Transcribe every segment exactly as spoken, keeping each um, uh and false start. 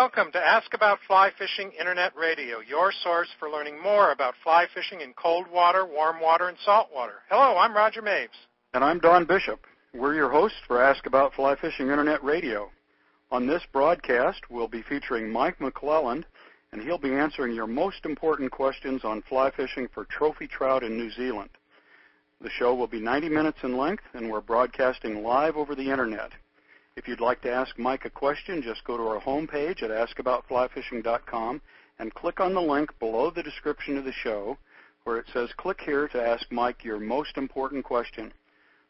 Welcome to Ask About Fly Fishing Internet Radio, your source for learning more about fly fishing in cold water, warm water, and salt water. Hello, I'm Roger Maves. And I'm Don Bishop. We're your hosts for Ask About Fly Fishing Internet Radio. On this broadcast, we'll be featuring Mike McClelland, and he'll be answering your most important questions on fly fishing for trophy trout in New Zealand. The show will be ninety minutes in length, and we're broadcasting live over the Internet. If you'd like to ask Mike a question, just go to our homepage at ask about fly fishing dot com and click on the link below the description of the show where it says, click here to ask Mike your most important question.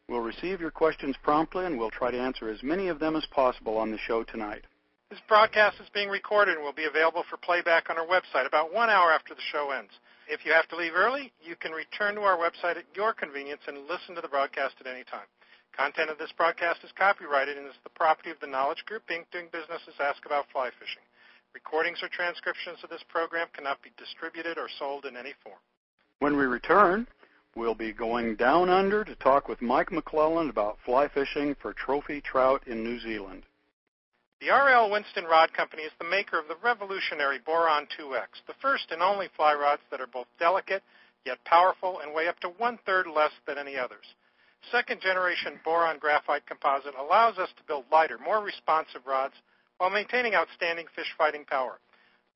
We'll receive your questions promptly, and we'll try to answer as many of them as possible on the show tonight. This broadcast is being recorded and will be available for playback on our website about one hour after the show ends. If you have to leave early, you can return to our website at your convenience and listen to the broadcast at any time. Content of this broadcast is copyrighted and is the property of the Knowledge Group, Incorporated, doing business as Ask About Fly Fishing. Recordings or transcriptions of this program cannot be distributed or sold in any form. When we return, we'll be going down under to talk with Mike McClelland about fly fishing for trophy trout in New Zealand. The R L Winston Rod Company is the maker of the revolutionary Boron two X, the first and only fly rods that are both delicate yet powerful and weigh up to one-third less than any others. Second-generation Boron graphite composite allows us to build lighter, more responsive rods while maintaining outstanding fish-fighting power.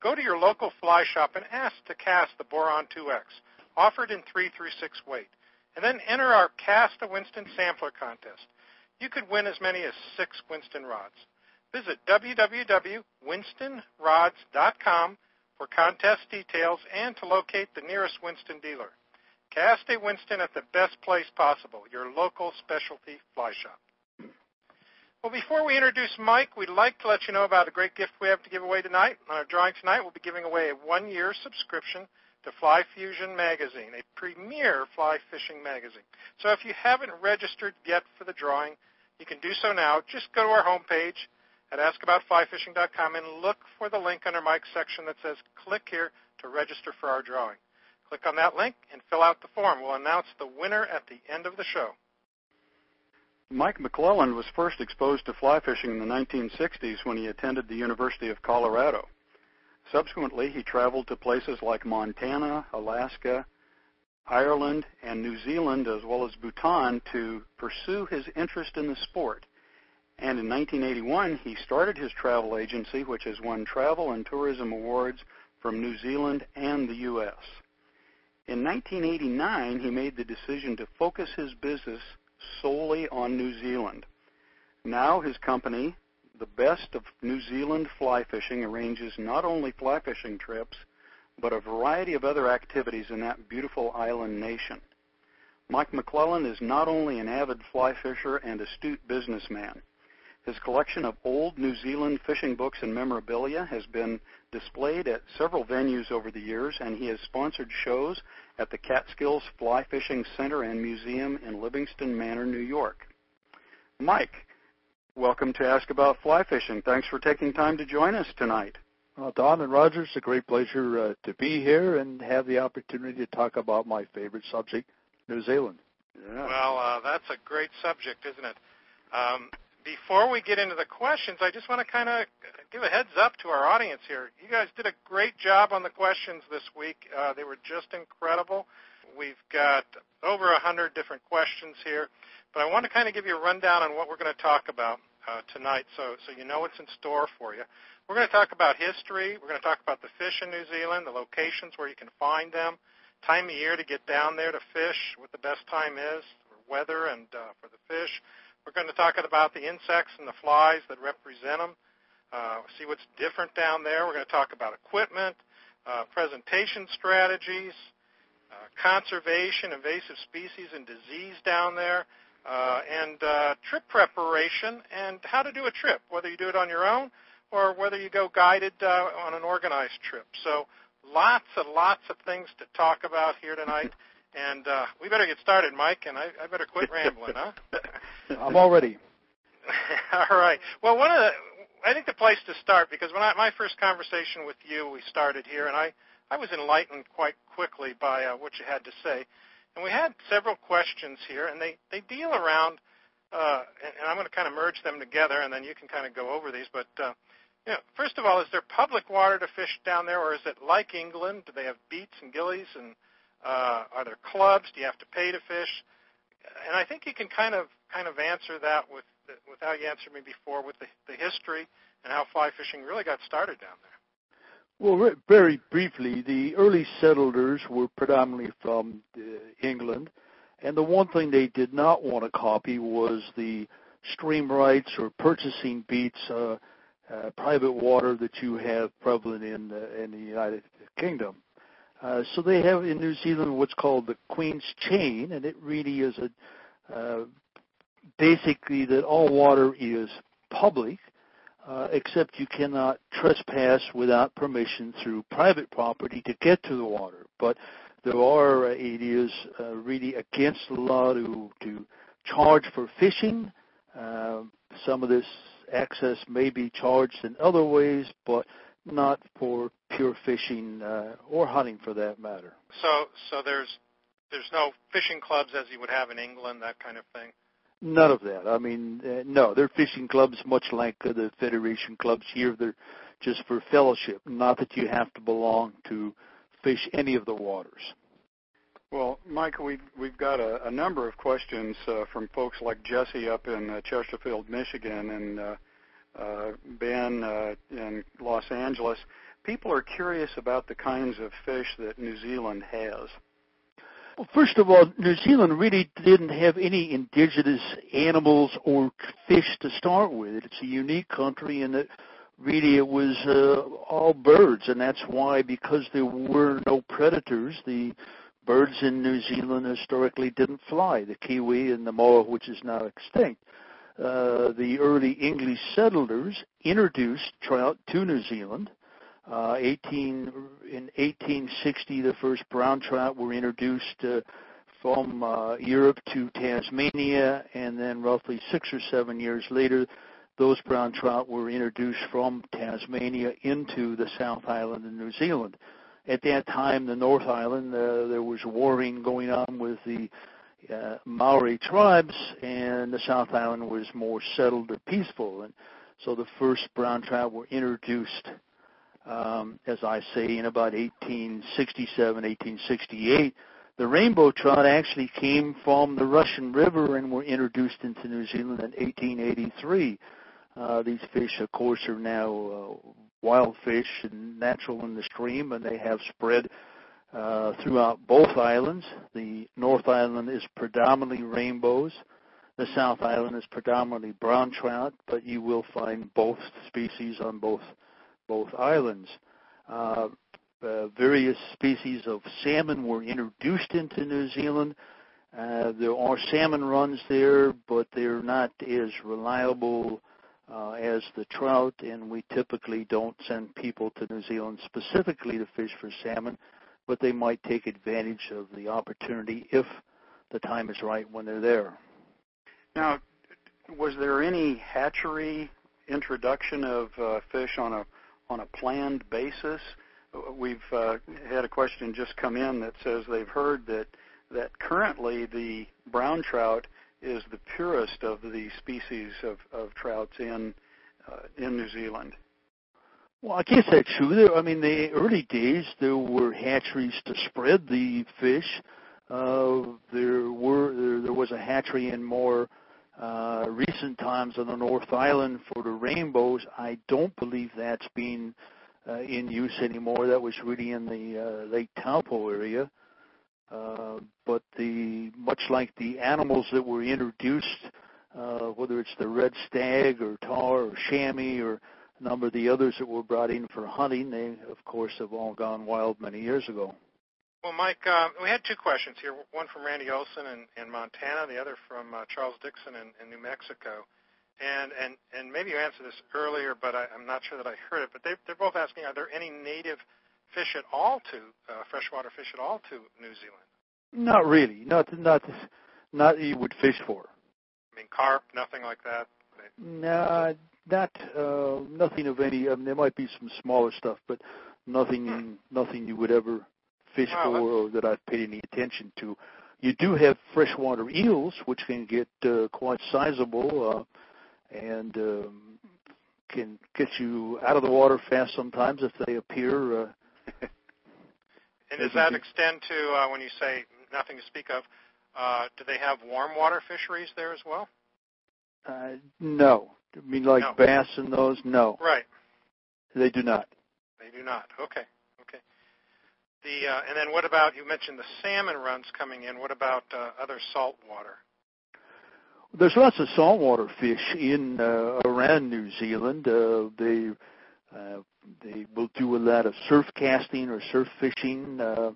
Go to your local fly shop and ask to cast the Boron two X, offered in three through six weight, and then enter our Cast a Winston Sampler contest. You could win as many as six Winston rods. Visit w w w dot winston rods dot com for contest details and to locate the nearest Winston dealer. Cast a Winston at the best place possible, your local specialty fly shop. Well, before we introduce Mike, we'd like to let you know about a great gift we have to give away tonight. On our drawing tonight, we'll be giving away a one-year subscription to Fly Fusion Magazine, a premier fly fishing magazine. So if you haven't registered yet for the drawing, you can do so now. Just go to our homepage at ask about fly fishing dot com and look for the link under Mike's section that says, click here to register for our drawing. Click on that link and fill out the form. We'll announce the winner at the end of the show. Mike McClelland was first exposed to fly fishing in the nineteen sixties when he attended the University of Colorado. Subsequently, he traveled to places like Montana, Alaska, Ireland, and New Zealand, as well as Bhutan, to pursue his interest in the sport. And in nineteen eighty-one, he started his travel agency, which has won travel and tourism awards from New Zealand and the U S In nineteen eighty-nine, he made the decision to focus his business solely on New Zealand. Now his company, The Best of New Zealand Fly Fishing, arranges not only fly fishing trips, but a variety of other activities in that beautiful island nation. Mike McClelland is not only an avid fly fisher and astute businessman. His collection of old New Zealand fishing books and memorabilia has been displayed at several venues over the years, and he has sponsored shows at the Catskills Fly Fishing Center and Museum in Livingston Manor, New York. Mike, welcome to Ask About Fly Fishing. Thanks for taking time to join us tonight. Well, Don and Roger, it's a great pleasure uh, to be here and have the opportunity to talk about my favorite subject, New Zealand. Yeah. Well, uh, that's a great subject, isn't it? Um, Before we get into the questions, I just want to kind of give a heads up to our audience here. You guys did a great job on the questions this week. Uh, they were just incredible. We've got over one hundred different questions here. But I want to kind of give you a rundown on what we're going to talk about uh, tonight so, so you know what's in store for you. We're going to talk about history. We're going to talk about the fish in New Zealand, the locations where you can find them, time of year to get down there to fish, what the best time is for weather and uh, for the fish. We're going to talk about the insects and the flies that represent them, uh, see what's different down there. We're going to talk about equipment, uh, presentation strategies, uh, conservation, invasive species and disease down there, uh, and uh, trip preparation and how to do a trip, whether you do it on your own or whether you go guided uh, on an organized trip. So lots and lots of things to talk about here tonight. And uh, we better get started, Mike, and I, I better quit rambling, huh? I'm all ready. All right. Well, one of the, I think the place to start, because when I, my first conversation with you, we started here, and I, I was enlightened quite quickly by uh, what you had to say. And we had several questions here, and they, they deal around, uh, and, and I'm going to kind of merge them together, and then you can kind of go over these, but uh, Yeah. First of all, is there public water to fish down there, or is it like England? Do they have beats and gillies, and uh, are there clubs? Do you have to pay to fish? And I think you can kind of kind of answer that with the, with how you answered me before, with the, the history and how fly fishing really got started down there. Well, very briefly, the early settlers were predominantly from uh, England, and the one thing they did not want to copy was the stream rights or purchasing beats, uh, uh, private water that you have prevalent in, uh, in the United Kingdom. Uh, so they have in New Zealand what's called the Queen's Chain, and it really is a uh, basically that all water is public, Uh, except you cannot trespass without permission through private property to get to the water. But there are uh, it is uh, really against the law to, to charge for fishing. Uh, some of this access may be charged in other ways, but not for pure fishing uh, or hunting for that matter. So, so there's there's no fishing clubs as you would have in England, that kind of thing? None of that. I mean, uh, no, they're fishing clubs much like uh, the Federation clubs here. They're just for fellowship, not that you have to belong to fish any of the waters. Well, Michael, we've, we've got a, a number of questions uh, from folks like Jesse up in uh, Chesterfield, Michigan, and uh, uh, Ben uh, in Los Angeles. People are curious about the kinds of fish that New Zealand has. Well, first of all, New Zealand really didn't have any indigenous animals or fish to start with. It's a unique country, and it really it was uh, all birds, and that's why, because there were no predators, the birds in New Zealand historically didn't fly, the kiwi and the moa, which is now extinct. Uh, the early English settlers introduced trout to New Zealand. Uh, eighteen, in eighteen sixty, the first brown trout were introduced uh, from uh, Europe to Tasmania, and then roughly six or seven years later, those brown trout were introduced from Tasmania into the South Island of New Zealand. At that time, the North Island, uh, there was warring going on with the uh, Maori tribes, and the South Island was more settled or peaceful, and so the first brown trout were introduced Um, as I say, in about eighteen sixty-seven, eighteen sixty-eight, the rainbow trout actually came from the Russian River and were introduced into New Zealand in eighteen eighty-three. Uh, these fish, of course, are now uh, wild fish and natural in the stream, and they have spread uh, throughout both islands. The North Island is predominantly rainbows. The South Island is predominantly brown trout, but you will find both species on both both islands. Uh, uh, various species of salmon were introduced into New Zealand. Uh, there are salmon runs there, but they're not as reliable uh, as the trout, and we typically don't send people to New Zealand specifically to fish for salmon, but they might take advantage of the opportunity if the time is right when they're there. Now, was there any hatchery introduction of uh, fish on a on a planned basis? We've uh, had a question just come in that says they've heard that that currently the brown trout is the purest of the species of, of trouts in uh, in New Zealand. Well, I guess that's true. I mean, the early days there were hatcheries to spread the fish. Uh, there were there, there was a hatchery in more Uh, recent times on the North Island for the rainbows. I don't believe that's been uh, in use anymore. That was really in the uh, Lake Taupo area. Uh, but the much like the animals that were introduced, uh, whether it's the red stag or tar or chamois or a number of the others that were brought in for hunting, they, of course, have all gone wild many years ago. Well, Mike, uh, we had two questions here, one from Randy Olson in, in Montana, the other from uh, Charles Dixon in, in New Mexico. And, and, and maybe you answered this earlier, but I, I'm not sure that I heard it. But they, they're both asking, are there any native fish at all to, uh, freshwater fish at all to New Zealand? Not really. Not not not you would fish for. I mean, carp, nothing like that? No, not, uh, nothing of any. I mean, there might be some smaller stuff, but nothing, hmm. nothing you would ever fish wow, for or that I've paid any attention to. You do have freshwater eels, which can get uh, quite sizable, uh, and um, can get you out of the water fast sometimes if they appear. Uh, and does that extend to, uh, when you say nothing to speak of, uh, do they have warm water fisheries there as well? Uh, no. I mean, like no. bass and those? No. Right. They do not. They do not. Okay. Okay. The uh, and then what about, you mentioned the salmon runs coming in. What about uh, other salt water? There's lots of saltwater fish in uh, around New Zealand. Uh, they uh, they will do a lot of surf casting or surf fishing. Uh,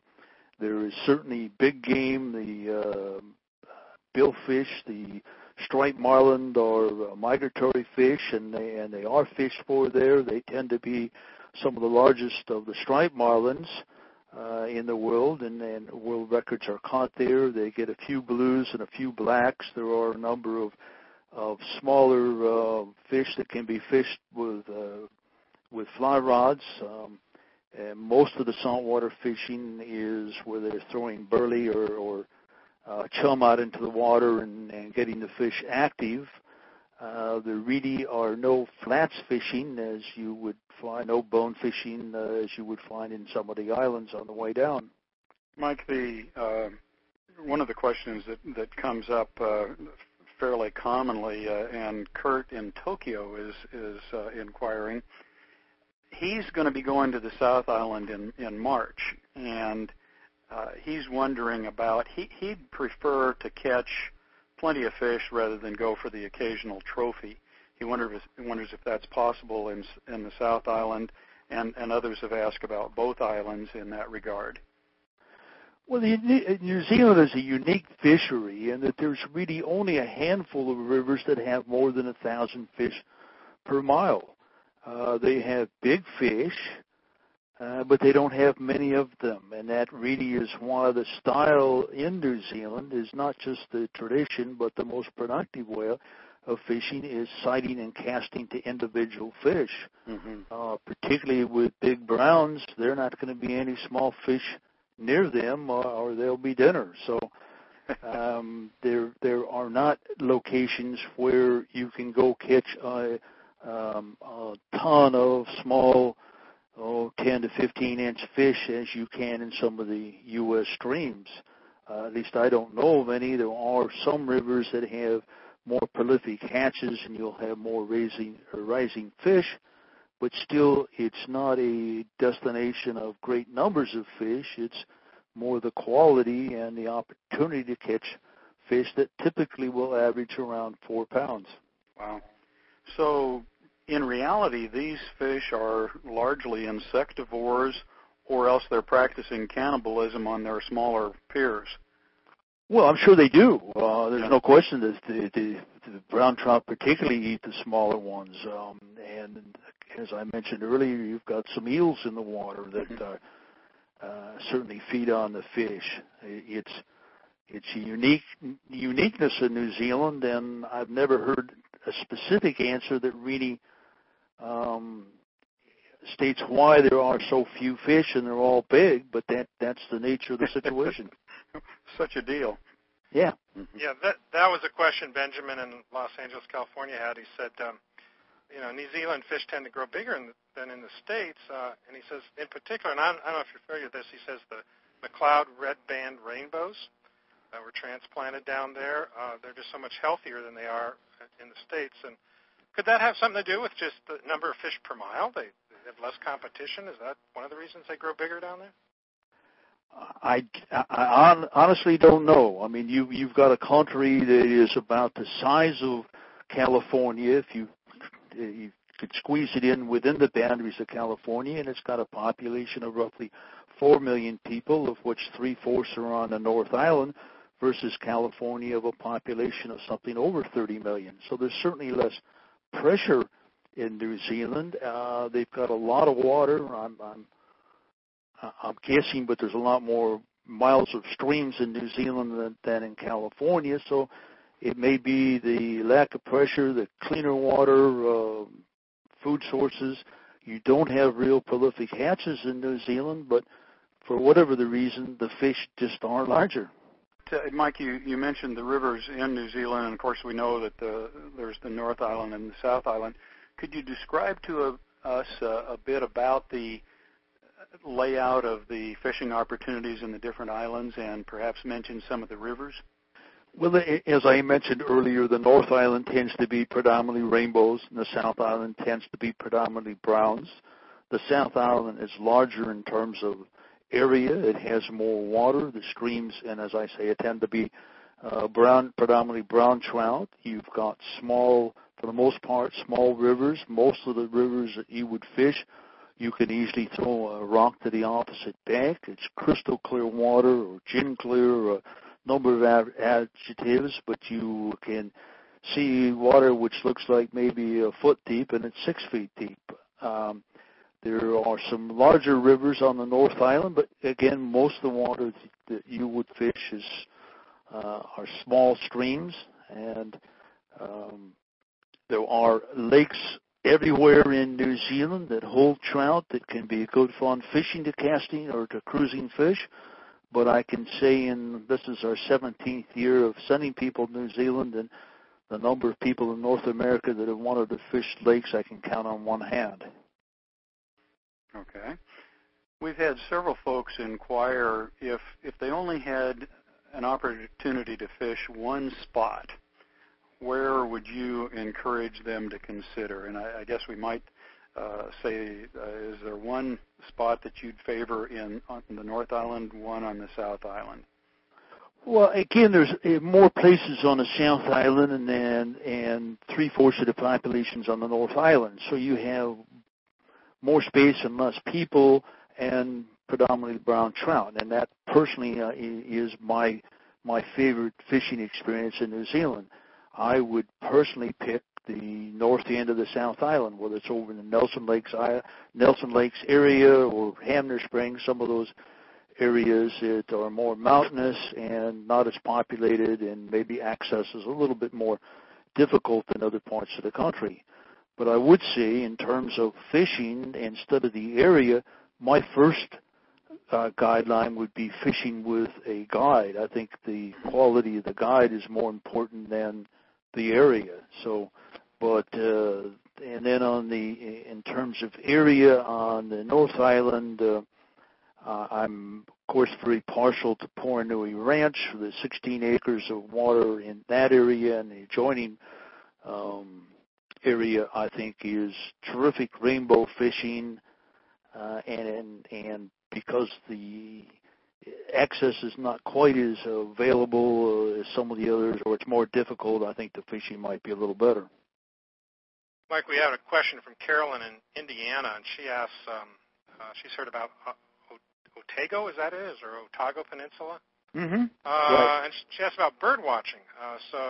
there is certainly big game, the uh, billfish, the striped marlin, or uh, migratory fish, and they and they are fished for there. They tend to be some of the largest of the striped marlins Uh, in the world, and, and world records are caught there. They get a few blues and a few blacks. There are a number of of smaller uh, fish that can be fished with uh, with fly rods. Um, and most of the saltwater fishing is where they're throwing burley or, or uh, chum out into the water and, and getting the fish active. Uh, there really are no flats fishing as you would find, no bone fishing uh, as you would find in some of the islands on the way down. Mike, the uh, one of the questions that, that comes up uh, fairly commonly, uh, and Kurt in Tokyo is, is uh, inquiring, he's going to be going to the South Island in, in March, and uh, he's wondering about, he, he'd prefer to catch plenty of fish rather than go for the occasional trophy. He wonders if, wonders if that's possible in in the South Island, and, and others have asked about both islands in that regard. Well, the, New Zealand is a unique fishery in that there's really only a handful of rivers that have more than a thousand fish per mile. Uh, they have big fish, uh, but they don't have many of them, and that really is why the style in New Zealand is not just the tradition, but the most productive way of fishing is sighting and casting to individual fish. Mm-hmm. Uh, particularly with big browns, they're not going to be any small fish near them, or, or they'll be dinner. So um, there there are not locations where you can go catch a, um, a ton of small oh, ten to fifteen inch fish as you can in some of the U S streams. Uh, at least I don't know of any. There are some rivers that have more prolific hatches, and you'll have more raising, or rising fish, but still it's not a destination of great numbers of fish. It's more the quality and the opportunity to catch fish that typically will average around four pounds. Wow. So in reality, these fish are largely insectivores, or else they're practicing cannibalism on their smaller peers. Well, I'm sure they do. Uh, there's no question that the, the, the brown trout particularly eat the smaller ones. Um, and as I mentioned earlier, you've got some eels in the water that uh, uh, certainly feed on the fish. It's it's a unique uniqueness of New Zealand, and I've never heard a specific answer that really um, states why there are so few fish and they're all big, but that, that's the nature of the situation. Such a deal. Yeah. Yeah, that that was a question Benjamin in Los Angeles, California had. He said, um, you know, New Zealand fish tend to grow bigger in the, than in the States. Uh, and he says, in particular, and I don't, I don't know if you're familiar with this, he says the McLeod red band rainbows that were transplanted down there, uh, they're just so much healthier than they are in the States. And could that have something to do with just the number of fish per mile? They, they have less competition. Is that one of the reasons they grow bigger down there? I, I honestly don't know. I mean, you, you've got a country that is about the size of California, if you, you could squeeze it in within the boundaries of California, and it's got a population of roughly four million people, of which three-fourths are on the North Island, versus California of a population of something over thirty million. So there's certainly less pressure in New Zealand. Uh, they've got a lot of water. I'm, I'm I'm guessing, but there's a lot more miles of streams in New Zealand than, than in California, so it may be the lack of pressure, the cleaner water, uh, food sources. You don't have real prolific hatches in New Zealand, but for whatever the reason, the fish just aren't larger. Mike, you, you mentioned the rivers in New Zealand, and of course we know that the, there's the North Island and the South Island. Could you describe to a, us a, a bit about the layout of the fishing opportunities in the different islands and perhaps mention some of the rivers? Well, as I mentioned earlier, the North Island tends to be predominantly rainbows, and the South Island tends to be predominantly browns. The South Island is larger in terms of area. It has more water. The streams, and as I say, it tend to be uh, brown, predominantly brown trout. You've got small, for the most part, small rivers. Most of the rivers that you would fish, you can easily throw a rock to the opposite bank. It's crystal clear water or gin clear or a number of adjectives, but you can see water which looks like maybe a foot deep and it's six feet deep. Um, there are some larger rivers on the North Island, but again, most of the water that you would fish is uh, are small streams, and um, there are lakes everywhere in New Zealand that hold trout that can be good fun fishing to casting or to cruising fish. But I can say, in this is our seventeenth year of sending people to New Zealand, and the number of people in North America that have wanted to fish lakes I can count on one hand. Okay. We've had several folks inquire if, if they only had an opportunity to fish one spot, where would you encourage them to consider? And I, I guess we might uh, say, uh, is there one spot that you'd favor in on the North Island, one on the South Island? Well, again, there's more places on the South Island and, and, and three-fourths of the populations on the North Island. So you have more space and less people and predominantly brown trout. And that personally uh, is my, my favorite fishing experience in New Zealand. I would personally pick the north end of the South Island, whether it's over in the Nelson Lakes, Nelson Lakes area or Hamner Springs. Some of those areas that are more mountainous and not as populated, and maybe access is a little bit more difficult than other parts of the country. But I would say, in terms of fishing and study the area, my first Uh, guideline would be fishing with a guide. I think the quality of the guide is more important than the area. So, but uh, and then on the in terms of area on the North Island, uh, uh, I'm of course very partial to Poronui Ranch, the sixteen acres of water in that area and the adjoining um, area. I think is terrific rainbow fishing, uh, and and. and because the access is not quite as available as some of the others, or it's more difficult, I think the fishing might be a little better. Mike, we had a question from Carolyn in Indiana, and she asks, um, uh, she's heard about Otago, is that it, is, or Otago Peninsula? Mm-hmm. Uh, right. And she asked about bird watching. Uh, so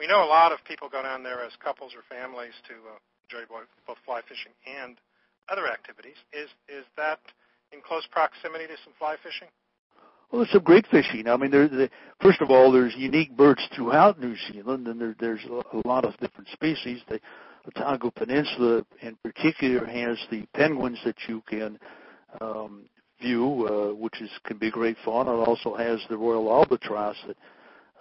we know a lot of people go down there as couples or families to uh, enjoy both fly fishing and other activities. Is, is that in close proximity to some fly fishing? Well, there's some great fishing. I mean, there, there, first of all, there's unique birds throughout New Zealand, and there, there's a lot of different species. The Otago Peninsula, in particular, has the penguins that you can um, view, uh, which is can be great fun. It also has the Royal Albatross that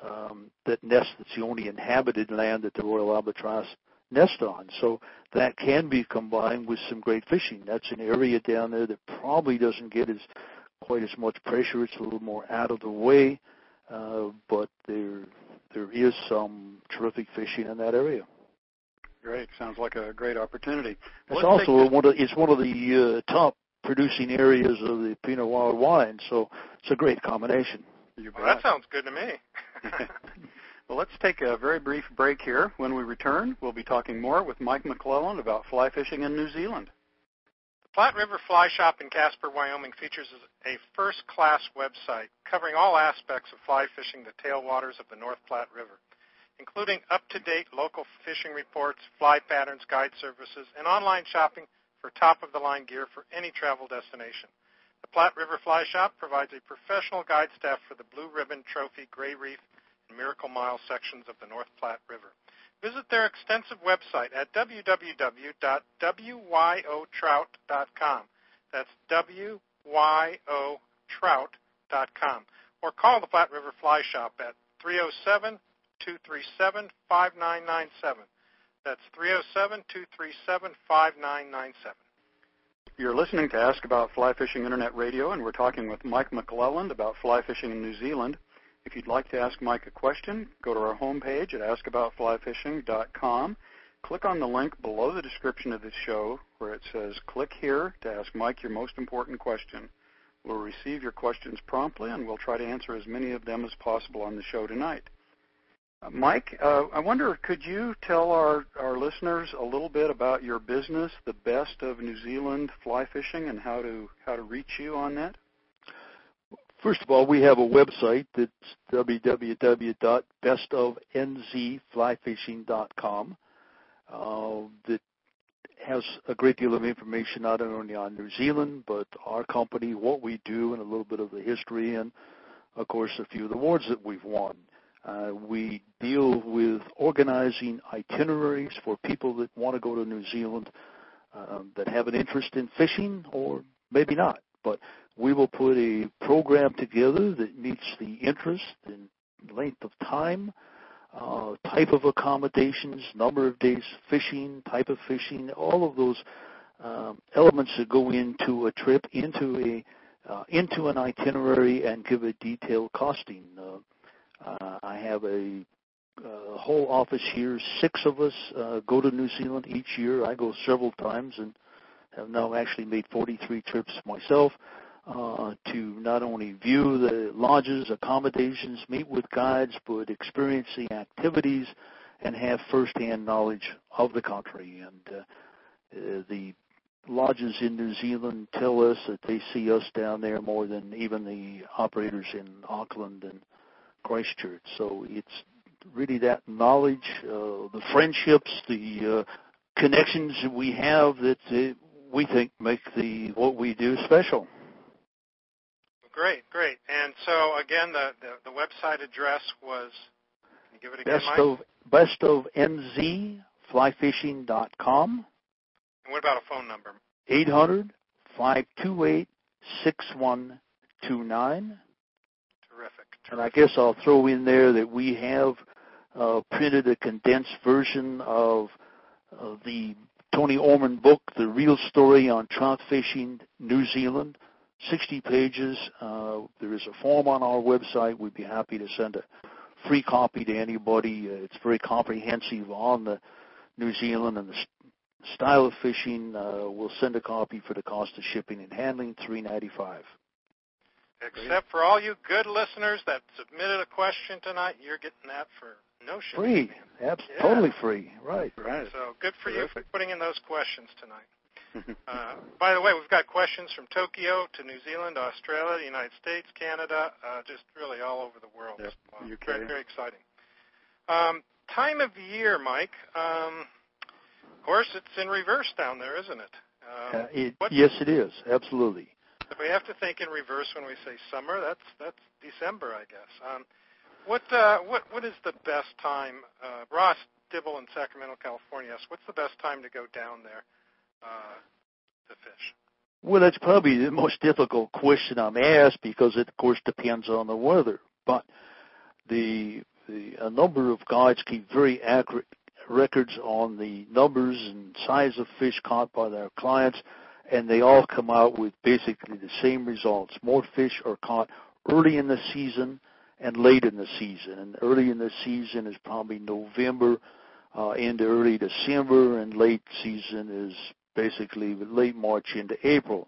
um, that nest. That's the only inhabited land that the Royal Albatross nest on, so that can be combined with some great fishing. That's an area down there that probably doesn't get as quite as much pressure. It's a little more out of the way, uh, but there there is some terrific fishing in that area. Great, sounds like a great opportunity. It's also one of it's one of the uh, top producing areas of the Pinot Noir wine, so it's a great combination. Well, that sounds good to me. Well, let's take a very brief break here. When we return, we'll be talking more with Mike McClelland about fly fishing in New Zealand. The Platte River Fly Shop in Casper, Wyoming features a first-class website covering all aspects of fly fishing the tailwaters of the North Platte River, including up-to-date local fishing reports, fly patterns, guide services, and online shopping for top-of-the-line gear for any travel destination. The Platte River Fly Shop provides a professional guide staff for the Blue Ribbon, Trophy, Gray Reef, Miracle Mile sections of the North Platte River. Visit their extensive website at w w w dot w y o trout dot com. That's w y o trout dot com. Or call the Platte River Fly Shop at three oh seven, two three seven, five nine nine seven. That's three oh seven, two three seven, five nine nine seven. You're listening to Ask About Fly Fishing Internet Radio, and we're talking with Mike McClelland about fly fishing in New Zealand. If you'd like to ask Mike a question, go to our homepage at ask about fly fishing dot com. Click on the link below the description of this show where it says, click here to ask Mike your most important question. We'll receive your questions promptly, and we'll try to answer as many of them as possible on the show tonight. Uh, Mike, uh, I wonder, could you tell our, our listeners a little bit about your business, The Best of New Zealand Fly Fishing, and how to how to reach you on that? First of all, we have a website that's w w w dot best of n z fly fishing dot com uh, that has a great deal of information not only on New Zealand, but our company, what we do, and a little bit of the history, and, of course, a few of the awards that we've won. Uh, we deal with organizing itineraries for people that want to go to New Zealand um, that have an interest in fishing, or maybe not. But we will put a program together that meets the interest in length of time, uh, type of accommodations, number of days fishing, type of fishing, all of those um, elements that go into a trip, into a uh, into an itinerary, and give a detailed costing. Uh, Uh, I have a uh, whole office here. Six of us uh, go to New Zealand each year. I go several times and have now actually made forty-three trips myself uh, to not only view the lodges, accommodations, meet with guides, but experience the activities and have firsthand knowledge of the country. And uh, uh, the lodges in New Zealand tell us that they see us down there more than even the operators in Auckland and Christchurch. So it's really that knowledge, uh, the friendships, the uh, connections that we have that uh, we think make the what we do special. Great, great. And so again, the the, the website address was. Can you give it again, Mike? Best of best of n z fly fishing dot com. And what about a phone number? eight hundred, five two eight, six one two nine. And I guess I'll throw in there that we have uh, printed a condensed version of uh, the Tony Orman book, The Real Story on Trout Fishing, New Zealand, sixty pages. Uh, there is a form on our website. We'd be happy to send a free copy to anybody. Uh, it's very comprehensive on the New Zealand and the st- style of fishing. Uh, we'll send a copy for the cost of shipping and handling, three dollars and ninety-five cents. Except for all you good listeners that submitted a question tonight, you're getting that for no shit. Free. Abs- yeah. Totally free. Right, right. So good for Terrific. You for putting in those questions tonight. uh, by the way, we've got questions from Tokyo to New Zealand, Australia, the United States, Canada, uh, just really all over the world. Yep. So, uh, U K. Very, very exciting. Um, time of year, Mike. Um, of course, it's in reverse down there, isn't it? Um, uh, it yes, it is. Absolutely. We have to think in reverse when we say summer. That's that's December, I guess. Um, what uh, what what is the best time? Uh, Ross Dibble in Sacramento, California asks, what's the best time to go down there uh, to fish? Well, that's probably the most difficult question I'm asked because it, of course, depends on the weather. But the, the a number of guides keep very accurate records on the numbers and size of fish caught by their clients. And they all come out with basically the same results. More fish are caught early in the season and late in the season. And early in the season is probably November uh, into early December, and late season is basically late March into April.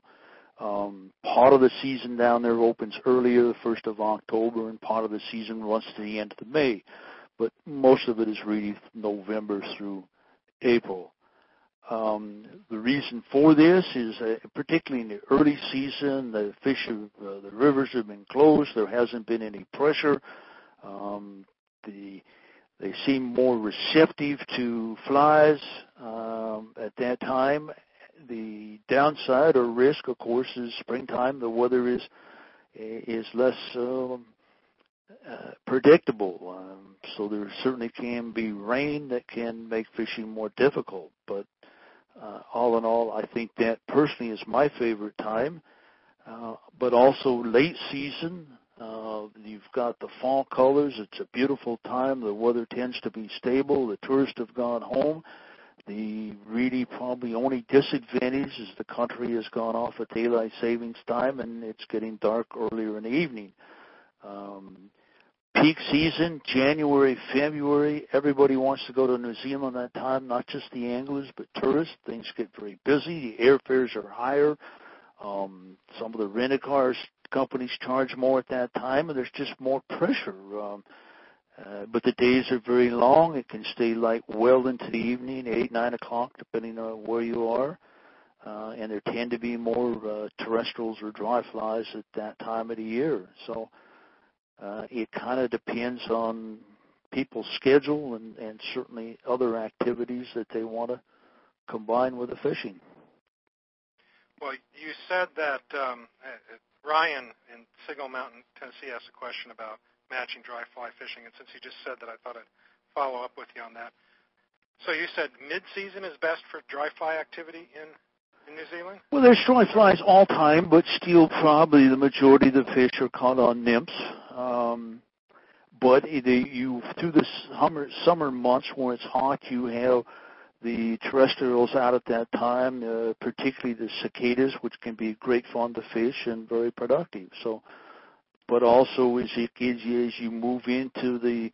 Um, part of the season down there opens earlier, the first of October, and part of the season runs to the end of May. But most of it is really November through April. Um, the reason for this is, uh, particularly in the early season, the fish, have, uh, the rivers have been closed. There hasn't been any pressure. Um, the they seem more receptive to flies um, at that time. The downside or risk, of course, is springtime. The weather is is less um, uh, predictable, um, so there certainly can be rain that can make fishing more difficult, but. Uh, all in all, I think that personally is my favorite time, uh, but also late season. Uh, you've got the fall colors. It's a beautiful time. The weather tends to be stable. The tourists have gone home, The really probably only disadvantage is the country has gone off at daylight savings time and it's getting dark earlier in the evening. Um, peak season, January, February, everybody wants to go to New Zealand at that time, not just the anglers but tourists. Things get very busy. The airfares are higher. Um, some of the rent-a-car companies charge more at that time, and there's just more pressure. Um, Uh, but the days are very long. It can stay light well into the evening, eight, nine o'clock, depending on where you are. Uh, and there tend to be more uh, terrestrials or dry flies at that time of the year. So uh, it kind of depends on people's schedule and, and certainly other activities that they want to combine with the fishing. Well, you said that um, Ryan in Signal Mountain, Tennessee, asked a question about matching dry fly fishing, and since you just said that, I thought I'd follow up with you on that. So you said mid-season is best for dry fly activity in, in New Zealand? Well, there's dry flies all time, but still probably the majority of the fish are caught on nymphs. Um, but the, you through the summer, summer months when it's hot, you have the terrestrials out at that time, uh, particularly the cicadas, which can be great fun to fish and very productive. So. But also as, it, as you move into the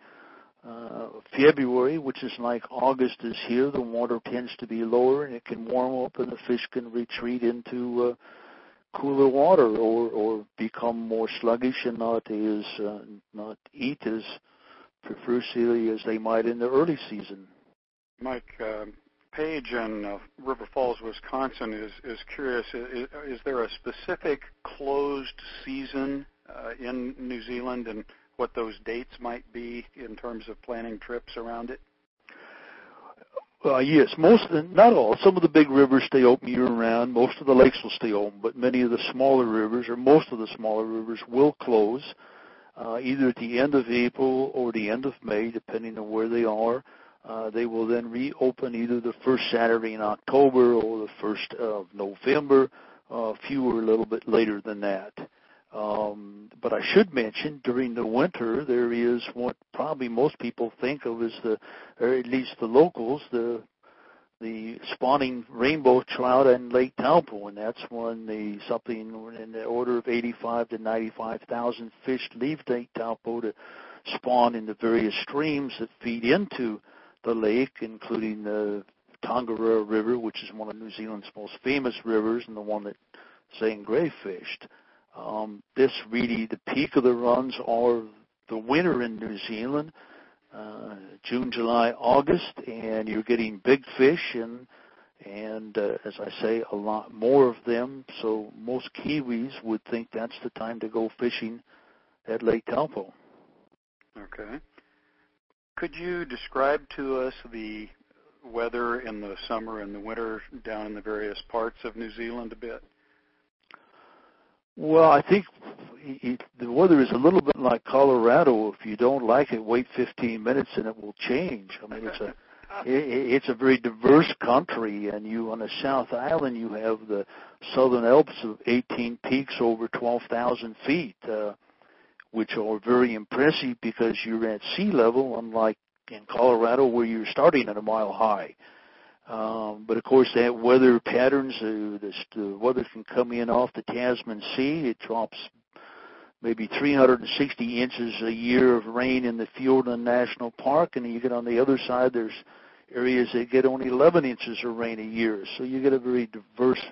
uh, February, which is like August is here, the water tends to be lower and it can warm up and the fish can retreat into uh, cooler water or, or become more sluggish and not as uh, not eat as profusely as they might in the early season. Mike, uh, Paige in uh, River Falls, Wisconsin is, is curious. Is, is there a specific closed season Uh, in New Zealand and what those dates might be in terms of planning trips around it? Uh, yes, most, not all. Some of the big rivers stay open year-round. Most of the lakes will stay open, but many of the smaller rivers, or most of the smaller rivers, will close uh, either at the end of April or the end of May, depending on where they are. Uh, they will then reopen either the first Saturday in October or the first of November, uh, fewer a little bit later than that. Um, but I should mention, during the winter, there is what probably most people think of as the, or at least the locals, the the spawning rainbow trout in Lake Taupo, and that's when the something in the order of eighty-five to ninety-five thousand fish leave Lake Taupo to spawn in the various streams that feed into the lake, including the Tongariro River, which is one of New Zealand's most famous rivers and the one that Zane Grey fished. Um, this really, the peak of the runs are the winter in New Zealand, uh, June, July, August, and you're getting big fish and, and uh, as I say, a lot more of them. So most Kiwis would think that's the time to go fishing at Lake Taupo. Okay. Could you describe to us the weather in the summer and the winter down in the various parts of New Zealand a bit? Well, I think it, the weather is a little bit like Colorado. If you don't like it, wait fifteen minutes and it will change. I mean, it's a it, it's a very diverse country, and you on the South Island you have the Southern Alps of eighteen peaks over twelve thousand feet, uh, which are very impressive because you're at sea level, unlike in Colorado where you're starting at a mile high. Um, but, of course, that weather patterns, uh, this, the weather can come in off the Tasman Sea. It drops maybe three hundred sixty inches a year of rain in the Fiordland National Park, and you get on the other side, there's areas that get only eleven inches of rain a year. So you get a very diverse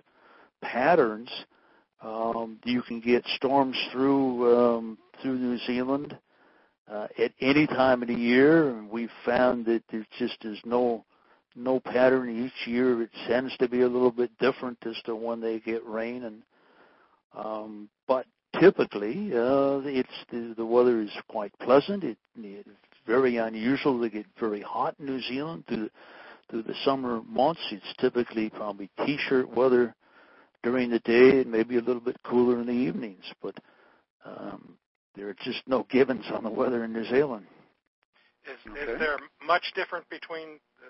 patterns. Um, you can get storms through um, through New Zealand uh, at any time of the year, and we've found that there just is no... no pattern each year. It tends to be a little bit different as to when they get rain. And um, but typically, uh, it's the, the weather is quite pleasant. It, it's very unusual to get very hot in New Zealand through, through the summer months. It's typically probably T-shirt weather during the day and maybe a little bit cooler in the evenings. But um, there are just no givens on the weather in New Zealand. Is, okay. Is there much different between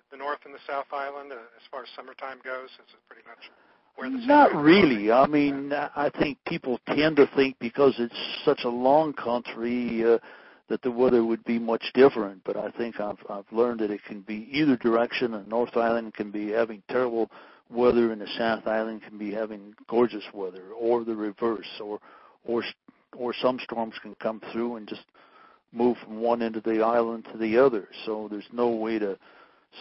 the North and the South Island uh, as far as summertime goes? Is it pretty much where the Not really. Going? I mean, I think people tend to think because it's such a long country uh, that the weather would be much different, but I think I've, I've learned that it can be either direction. The North Island can be having terrible weather, and the South Island can be having gorgeous weather, or the reverse, or or or some storms can come through and just move from one end of the island to the other. So there's no way to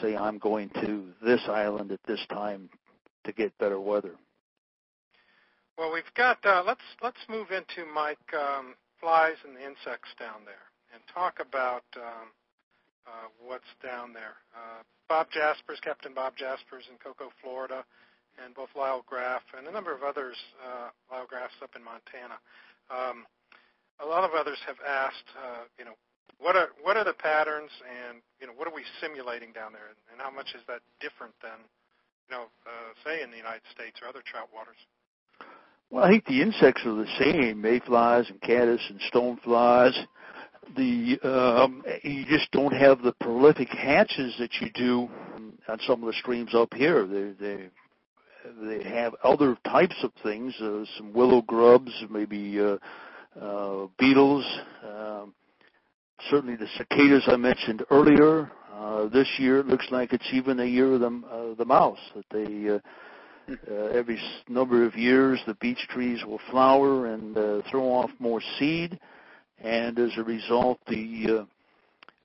say I'm going to this island at this time to get better weather. Well, we've got uh, let's let's move into Mike um, flies and the insects down there and talk about um, uh, what's down there. Uh, Bob Jaspers, Captain Bob Jaspers in Cocoa, Florida, and both Lyle Graff and a number of others. Uh, Lyle Graff's up in Montana. Um, a lot of others have asked, uh, you know, what are what are the patterns, and you know, what are we simulating down there, and, and how much is that different than, you know, uh, say in the United States or other trout waters? Well, I think the insects are the same, mayflies and caddis and stoneflies. The, um, you just don't have the prolific hatches that you do on some of the streams up here. They, they, they have other types of things, uh, some willow grubs, maybe uh, uh, beetles, um, certainly the cicadas I mentioned earlier. Uh, this year it looks like it's even the year of the, uh, the mouse, that they... Uh, Uh, every number of years, the beech trees will flower and uh, throw off more seed, and as a result, the uh,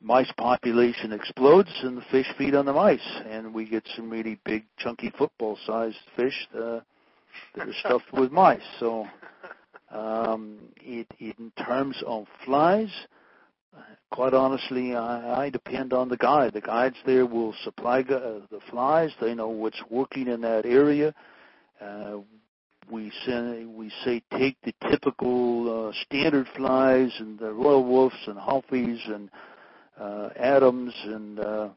mice population explodes, and the fish feed on the mice, and we get some really big, chunky, football-sized fish uh, that are stuffed with mice. So, um, it, in terms of flies, quite honestly, I, I depend on the guide. The guides there will supply uh, the flies. They know what's working in that area. Uh, we, send, we say take the typical uh, standard flies and the royal wolves and humphreys and uh, Adams and uh,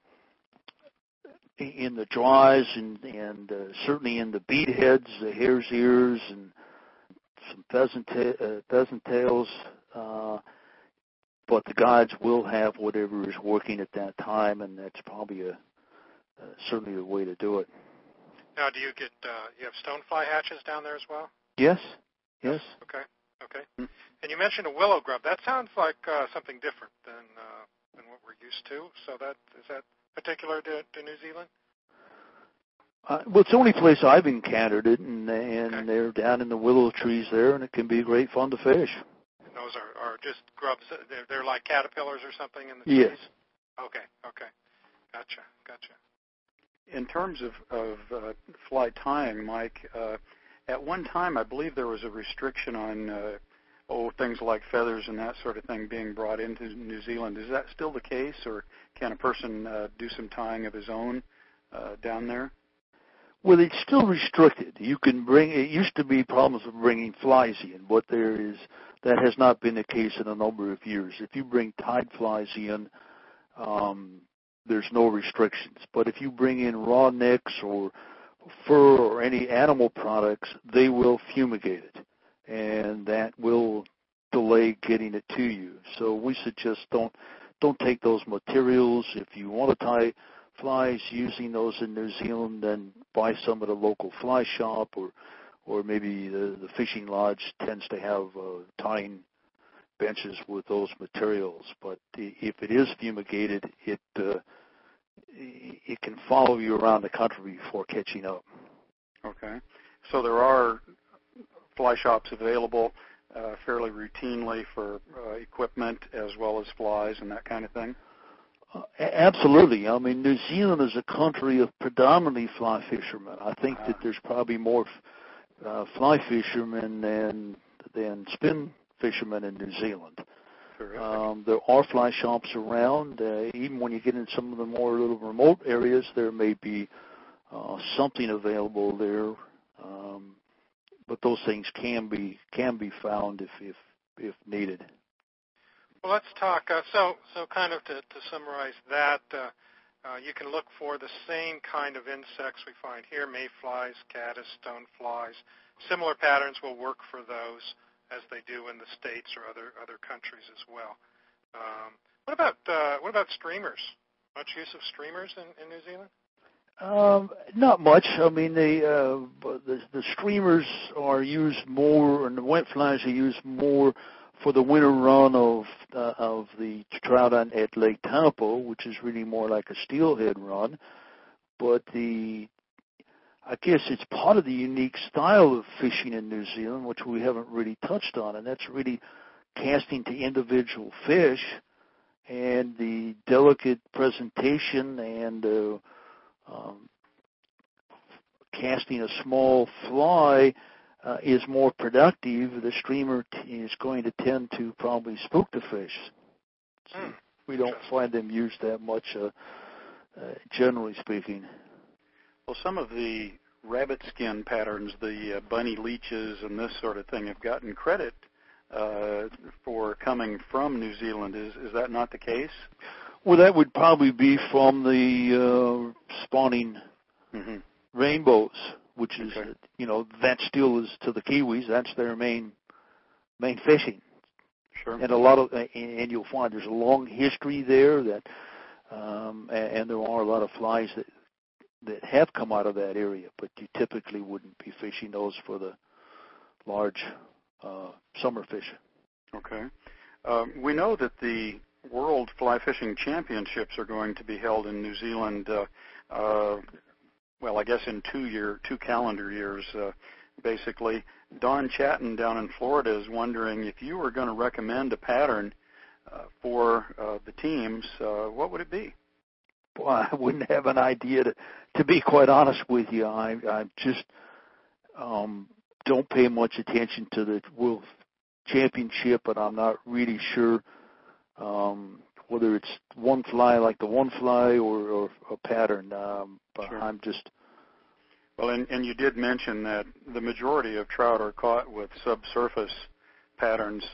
in the dries and, and uh, certainly in the bead heads, the hare's ears, and some pheasant, ta- uh, pheasant tails. Uh, But the guides will have whatever is working at that time, and that's probably a uh, certainly the way to do it. Now, do you get uh, you have stonefly hatches down there as well? Yes. Yes. Okay. Okay. Mm-hmm. And you mentioned a willow grub. That sounds like uh, something different than uh, than what we're used to. So that is that particular to, to New Zealand? Uh, well, it's the only place I've encountered it, and and okay. They're down in the willow trees there, and it can be great fun to fish. Those are, are just grubs. They're, they're like caterpillars or something in the trees? Yes. Okay, okay. Gotcha, gotcha. In terms of, of uh, fly tying, Mike, uh, at one time I believe there was a restriction on uh, oh things like feathers and that sort of thing being brought into New Zealand. Is that still the case, or can a person uh, do some tying of his own uh, down there? Well, it's still restricted. You can bring, it used to be problems with bringing flies in, but there is, that has not been the case in a number of years. If you bring tide flies in, um, there's no restrictions. But if you bring in raw necks or fur or any animal products, they will fumigate it, and that will delay getting it to you. So we suggest don't don't take those materials. If you want to tie flies using those in New Zealand, then buy some at a local fly shop, or or maybe the, the fishing lodge tends to have uh, tying benches with those materials. But if it is fumigated, it uh, it can follow you around the country before catching up. Okay. So there are fly shops available uh, fairly routinely for uh, equipment as well as flies and that kind of thing? Uh, absolutely. I mean, New Zealand is a country of predominantly fly fishermen. I think that there's probably more f- uh, fly fishermen than, than spin fishermen in New Zealand. Um, there are fly shops around. Uh, even when you get in some of the more little remote areas, there may be uh, something available there. Um, but those things can be can be found if if, if needed. Well, let's talk. Uh, so, so kind of to, to summarize that, uh, uh, you can look for the same kind of insects we find here: mayflies, caddis, stoneflies. Similar patterns will work for those, as they do in the States or other other countries as well. Um, what about uh, what about streamers? Much use of streamers in, in New Zealand? Um, not much. I mean, they, uh, the the streamers are used more, and the wet flies are used more for the winter run of uh, of the trout on at Lake Taupo, which is really more like a steelhead run, but the I guess it's part of the unique style of fishing in New Zealand, which we haven't really touched on, and that's really casting to individual fish and the delicate presentation and uh, um, casting a small fly uh, is more productive. The streamer t- is going to tend to probably spook the fish. So mm. We don't find them used that much, uh, uh, generally speaking. Well, some of the rabbit skin patterns, the uh, bunny leeches and this sort of thing, have gotten credit uh, for coming from New Zealand. Is is that not the case? Well, that would probably be from the uh, spawning mm-hmm. rainbows, which is, okay. you know, that still is to the Kiwis. That's their main main fishing. Sure. And a lot of, and you'll find there's a long history there that, um, and there are a lot of flies that. that have come out of that area, but you typically wouldn't be fishing those for the large uh, summer fish. Okay. Um, we know that the World Fly Fishing Championships are going to be held in New Zealand, uh, uh, well, I guess in two year, two calendar years, uh, basically. Don Chatton down in Florida is wondering if you were going to recommend a pattern uh, for uh, the teams, uh, what would it be? Well, I wouldn't have an idea to, to be quite honest with you. I, I just um, don't pay much attention to the World Championship, and I'm not really sure um, whether it's one fly like the one fly or, or a pattern. Um, but sure. I'm just well, and, and you did mention that the majority of trout are caught with subsurface patterns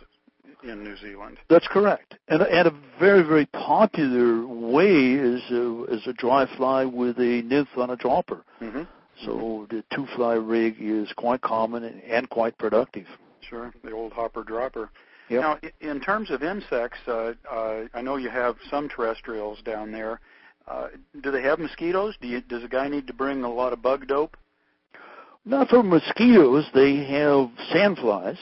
in New Zealand. That's correct. And, and a very, very popular way is a, is a dry fly with a nymph on a dropper. Mm-hmm. So the two-fly rig is quite common and, and quite productive. Sure, the old hopper-dropper. Yep. Now, in terms of insects, uh, uh, I know you have some terrestrials down there. Uh, do they have mosquitoes? Do you, does a guy need to bring a lot of bug dope? Not for mosquitoes. They have sandflies.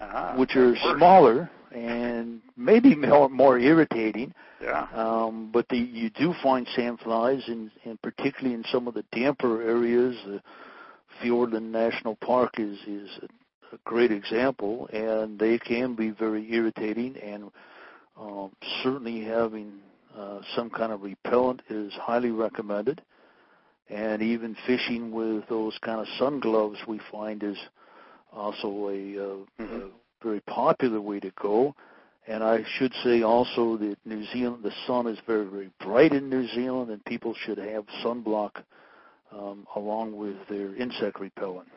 Uh-huh. Which are smaller and maybe more, more irritating, yeah. um, but the, you do find sandflies, and particularly in some of the damper areas. The Fiordland National Park is, is a great example, and they can be very irritating, and um, certainly having uh, some kind of repellent is highly recommended, and even fishing with those kind of sun gloves we find is also a, uh, mm-hmm. a very popular way to go. And I should say also that New Zealand, the sun is very, very bright in New Zealand, and people should have sunblock um, along with their insect repellent.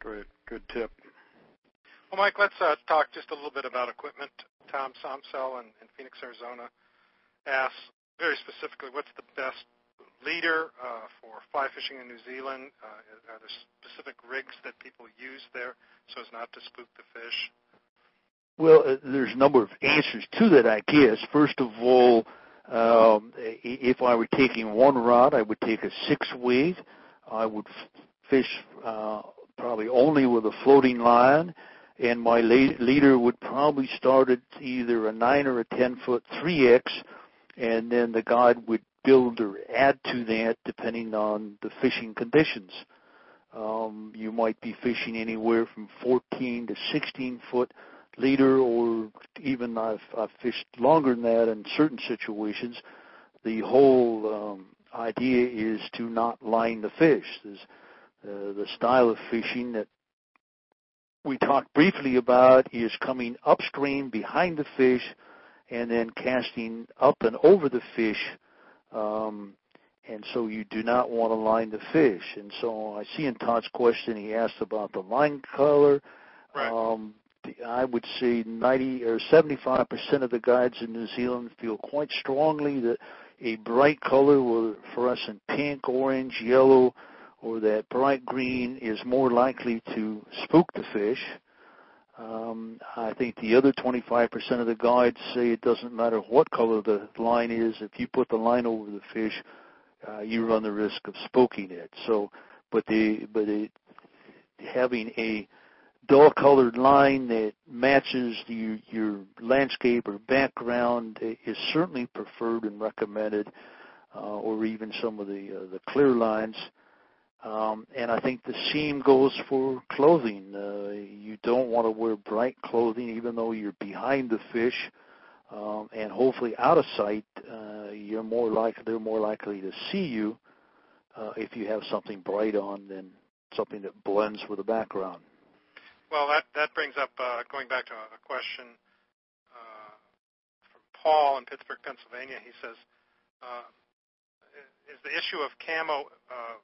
Great, good tip. Well, Mike, let's uh, talk just a little bit about equipment. Tom Somsell in, in Phoenix, Arizona asks very specifically, what's the best leader uh, for fly fishing in New Zealand? Uh, are there specific rigs that people use there so as not to spook the fish? Well, uh, there's a number of answers to that, I guess. First of all, um, if I were taking one rod, I would take a six-weight. I would f- fish uh, probably only with a floating line, and my la- leader would probably start at either a nine or a ten-foot three X, and then the guide would build or add to that depending on the fishing conditions. Um, you might be fishing anywhere from fourteen to sixteen foot leader, or even I've, I've fished longer than that in certain situations. The whole um, idea is to not line the fish. There's, uh, the style of fishing that we talked briefly about is coming upstream behind the fish and then casting up and over the fish. Um, and so you do not want to line the fish. And so I see in Todd's question he asked about the line color. Right. Um, I would say ninety or seventy-five percent of the guides in New Zealand feel quite strongly that a bright color, whether fluorescent pink, orange, yellow, or that bright green, is more likely to spook the fish. Um, I think the other twenty-five percent of the guides say it doesn't matter what color the line is. If you put the line over the fish, uh, you run the risk of spooking it. So, but the but it, having a dull-colored line that matches the, your landscape or background is certainly preferred and recommended, uh, or even some of the, uh, the clear lines. Um, and I think the same goes for clothing. Uh, you don't want to wear bright clothing, even though you're behind the fish, um, and hopefully out of sight. Uh, you're more likely they're more likely to see you uh, if you have something bright on than something that blends with the background. Well, that that brings up uh, going back to a question uh, from Paul in Pittsburgh, Pennsylvania. He says, uh, "Is the issue of camo?" Uh,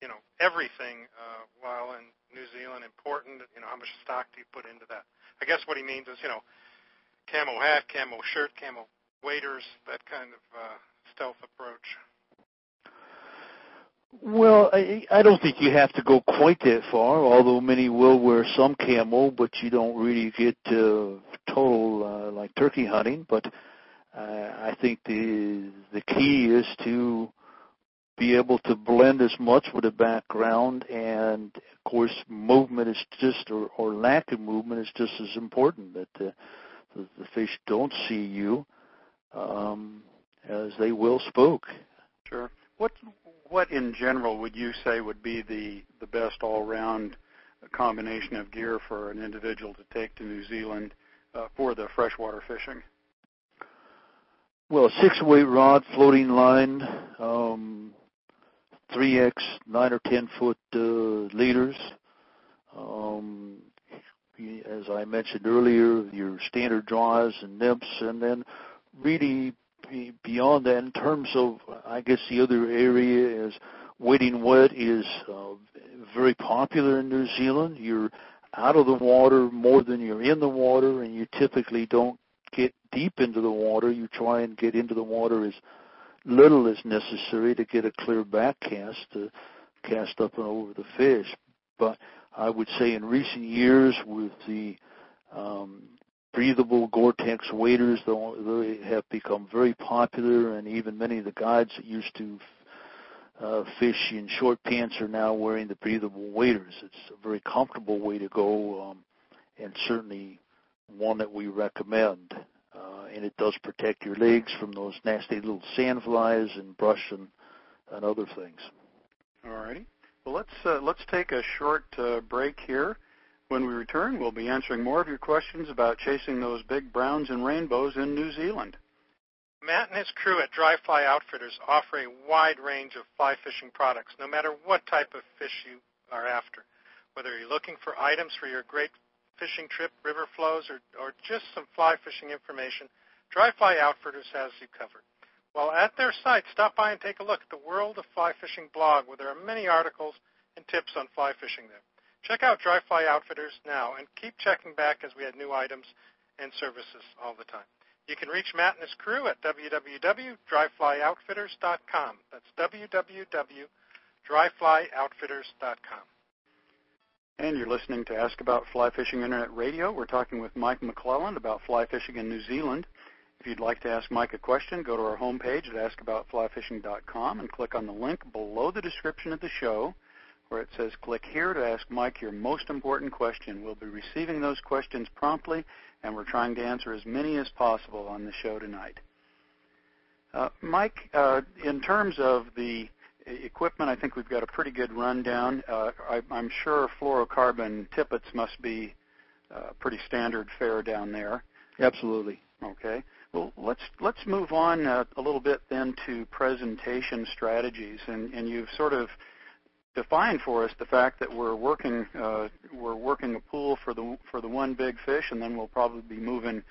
you know, everything uh, while in New Zealand important, you know, how much stock do you put into that? I guess what he means is, you know, camo hat, camo shirt, camo waders, that kind of uh, stealth approach. Well, I, I don't think you have to go quite that far, although many will wear some camo, but you don't really get uh, total, uh, like turkey hunting. But uh, I think the the key is to be able to blend as much with the background, and of course movement is just, or, or lack of movement is just as important, that the, the, the fish don't see you um, as they will spook. Sure. What what in general would you say would be the, the best all-round combination of gear for an individual to take to New Zealand uh, for the freshwater fishing? Well, a six-weight rod, floating line, um, three X, nine or ten foot uh, leaders. Um, as I mentioned earlier, your standard draws and nymphs, and then really be beyond that, in terms of, I guess the other area is wading wet is uh, very popular in New Zealand. You're out of the water more than you're in the water, and you typically don't get deep into the water. You try and get into the water as little as necessary to get a clear back cast to cast up and over the fish. But I would say in recent years, with the um, breathable Gore-Tex waders, they have become very popular, and even many of the guides that used to uh, fish in short pants are now wearing the breathable waders. It's a very comfortable way to go, um, and certainly one that we recommend. Uh, and it does protect your legs from those nasty little sand flies and brush and, and other things. All righty. Well, let's, uh, let's take a short uh, break here. When we return, we'll be answering more of your questions about chasing those big browns and rainbows in New Zealand. Matt and his crew at Dry Fly Outfitters offer a wide range of fly fishing products, no matter what type of fish you are after. Whether you're looking for items for your great fishing trip, river flows, or, or just some fly fishing information, Dry Fly Outfitters has you covered. While at their site, stop by and take a look at the World of Fly Fishing blog, where there are many articles and tips on fly fishing there. Check out Dry Fly Outfitters now, and keep checking back as we add new items and services all the time. You can reach Matt and his crew at w w w dot dry fly outfitters dot com. That's w w w dot dry fly outfitters dot com. And you're listening to Ask About Fly Fishing Internet Radio. We're talking with Mike McClelland about fly fishing in New Zealand. If you'd like to ask Mike a question, go to our homepage at ask about fly fishing dot com and click on the link below the description of the show where it says click here to ask Mike your most important question. We'll be receiving those questions promptly, and we're trying to answer as many as possible on the show tonight. Uh, Mike, uh, in terms of the equipment, I think we've got a pretty good rundown. Uh, I, I'm sure fluorocarbon tippets must be uh, pretty standard fare down there. Absolutely. Okay. Well, let's let's move on uh, a little bit then to presentation strategies, and, and you've sort of defined for us the fact that we're working uh, we're working a pool for the for the one big fish, and then we'll probably be moving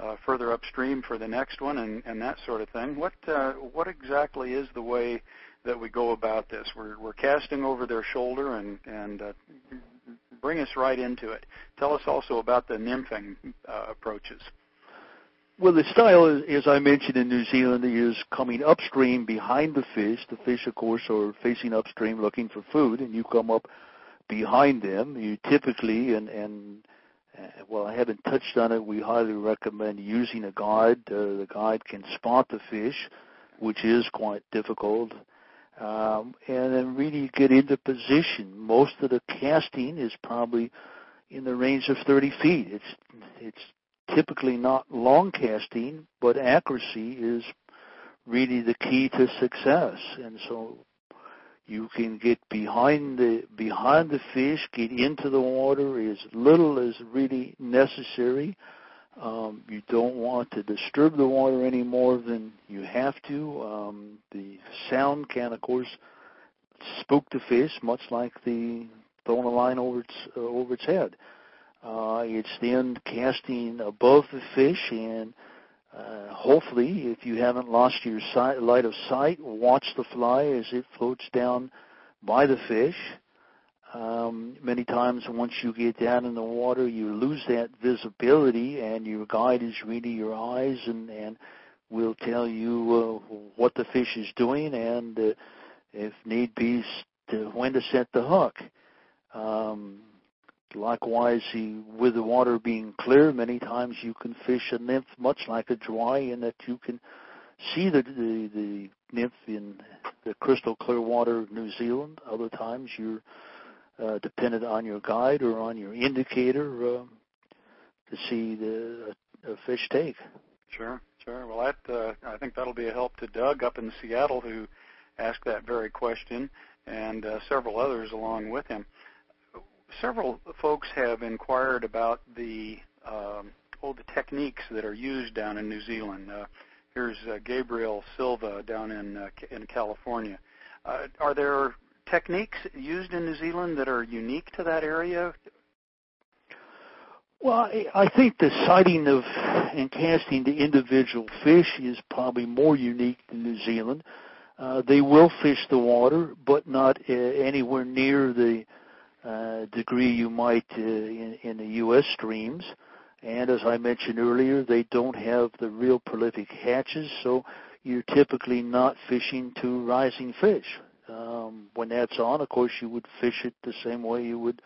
uh, further upstream for the next one, and, and that sort of thing. What uh, what exactly is the way that we go about this? We're, we're casting over their shoulder, and, and uh, bring us right into it. Tell us also about the nymphing uh, approaches. Well, the style, is, as I mentioned, in New Zealand is coming upstream behind the fish. The fish, of course, are facing upstream looking for food, and you come up behind them. You typically, and, and uh, well, I haven't touched on it, we highly recommend using a guide. Uh, the guide can spot the fish, which is quite difficult. Um, and then really get into position. Most of the casting is probably in the range of thirty feet. It's it's typically not long casting, but accuracy is really the key to success. And so you can get behind the behind the fish, get into the water as little as really necessary. Um, you don't want to disturb the water any more than you have to. Um, the sound can, of course, spook the fish, much like the throwing a line over its uh, over its head. Uh, it's then casting above the fish, and uh, hopefully, if you haven't lost your sight, light of sight, watch the fly as it floats down by the fish. Um, many times, once you get down in the water, you lose that visibility, and your guide is really your eyes, and, and will tell you uh, what the fish is doing, and uh, if need be, to when to set the hook. Um, likewise, you, with the water being clear, many times you can fish a nymph much like a dry, in that you can see the, the, the nymph in the crystal clear water of New Zealand. Other times you're uh, dependent on your guide or on your indicator uh, to see the uh, fish take. Sure, sure. Well, that, uh, I think that'll be a help to Doug up in Seattle, who asked that very question, and uh, several others along with him. Several folks have inquired about the um, all the techniques that are used down in New Zealand. Uh, here's uh, Gabriel Silva down in uh, in California. Uh, are there techniques used in New Zealand that are unique to that area? Well, I think the sighting of and casting the individual fish is probably more unique to New Zealand. Uh, they will fish the water, but not uh, anywhere near the uh, degree you might uh, in, in the U S streams. And as I mentioned earlier, they don't have the real prolific hatches, so you're typically not fishing to rising fish. Um, when that's on, of course, you would fish it the same way you would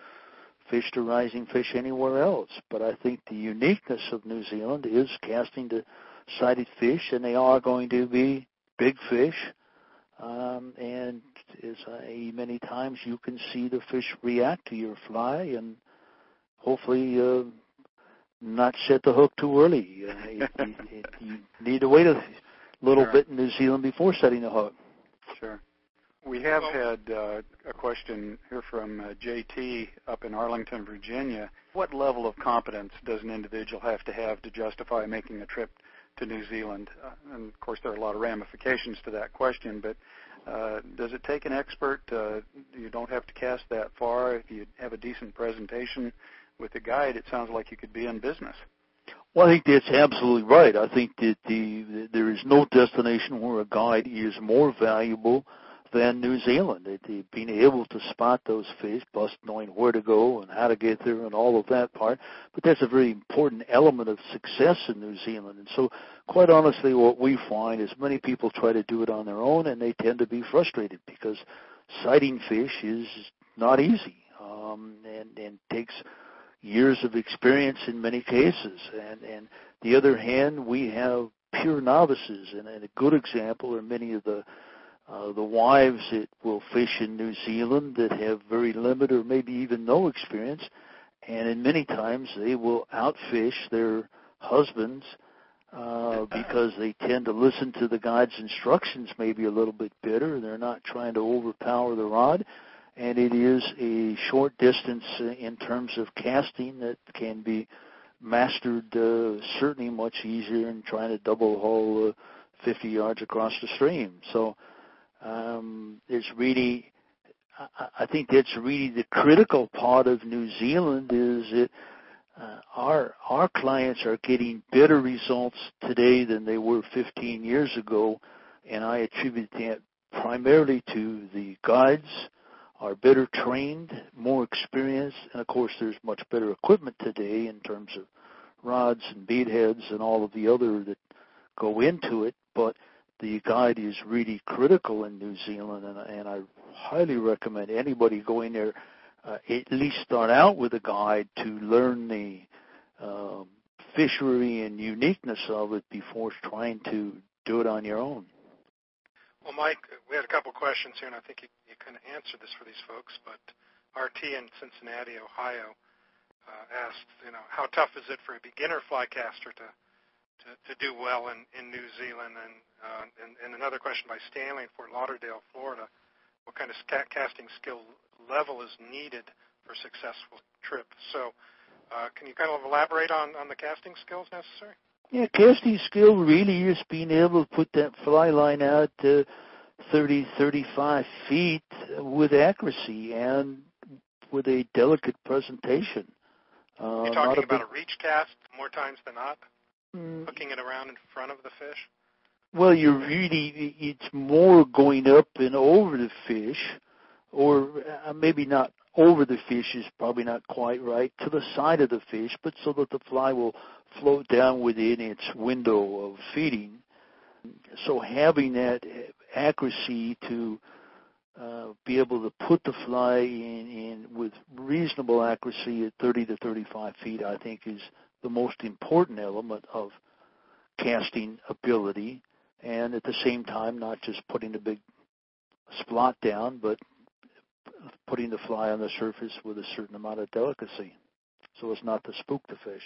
fish to rising fish anywhere else. But I think the uniqueness of New Zealand is casting to sighted fish, and they are going to be big fish. Um, and as I, many times you can see the fish react to your fly and hopefully uh, not set the hook too early. Uh, it, it, it, you need to wait a little sure. bit in New Zealand before setting the hook. Sure. We have had uh, a question here from uh, J T up in Arlington, Virginia. What level of competence does an individual have to have to justify making a trip to New Zealand? Uh, and of course there are a lot of ramifications to that question, but uh, does it take an expert? Uh, you don't have to cast that far. If you have a decent presentation with a guide, it sounds like you could be in business. Well, I think that's absolutely right. I think that the, the there is no destination where a guide is more valuable than New Zealand. It, it, being able to spot those fish, plus knowing where to go and how to get there and all of that part. But that's a very important element of success in New Zealand. And so, quite honestly, what we find is many people try to do it on their own, and they tend to be frustrated because sighting fish is not easy um, and, and takes years of experience in many cases. And, and the other hand, we have pure novices, and, and a good example are many of the Uh, the wives that will fish in New Zealand that have very limited or maybe even no experience, and in many times they will outfish their husbands uh, because they tend to listen to the guide's instructions maybe a little bit better. They're not trying to overpower the rod, and it is a short distance in terms of casting that can be mastered uh, certainly much easier than trying to double haul uh, fifty yards across the stream. So Um, it's really, I, I think that's really the critical part of New Zealand is that uh, our our clients are getting better results today than they were fifteen years ago, and I attribute that primarily to the guides are better trained, more experienced, and of course there's much better equipment today in terms of rods and bead heads and all of the other that go into it, but the guide is really critical in New Zealand, and, and I highly recommend anybody going there uh, at least start out with a guide to learn the um, fishery and uniqueness of it before trying to do it on your own. Well, Mike, we had a couple questions here, and I think you, you kind of answered this for these folks, but R T in Cincinnati, Ohio uh, asked, you know, how tough is it for a beginner fly caster to, to, to do well in, in New Zealand? And, uh, and, and another question by Stanley in Fort Lauderdale, Florida, what kind of casting skill level is needed for a successful trip? So uh, can you kind of elaborate on, on the casting skills necessary? Yeah, casting skill really is being able to put that fly line out to thirty, thirty-five feet with accuracy and with a delicate presentation. Uh, You're talking about a reach cast more times than not, mm. hooking it around in front of the fish? Well, you're really, it's more going up and over the fish, or maybe not over the fish is probably not quite right, to the side of the fish, but so that the fly will float down within its window of feeding. So having that accuracy to uh, be able to put the fly in, in with reasonable accuracy at thirty to thirty-five feet, I think, is the most important element of casting ability. And at the same time, not just putting the big splot down, but putting the fly on the surface with a certain amount of delicacy so as not to spook the fish.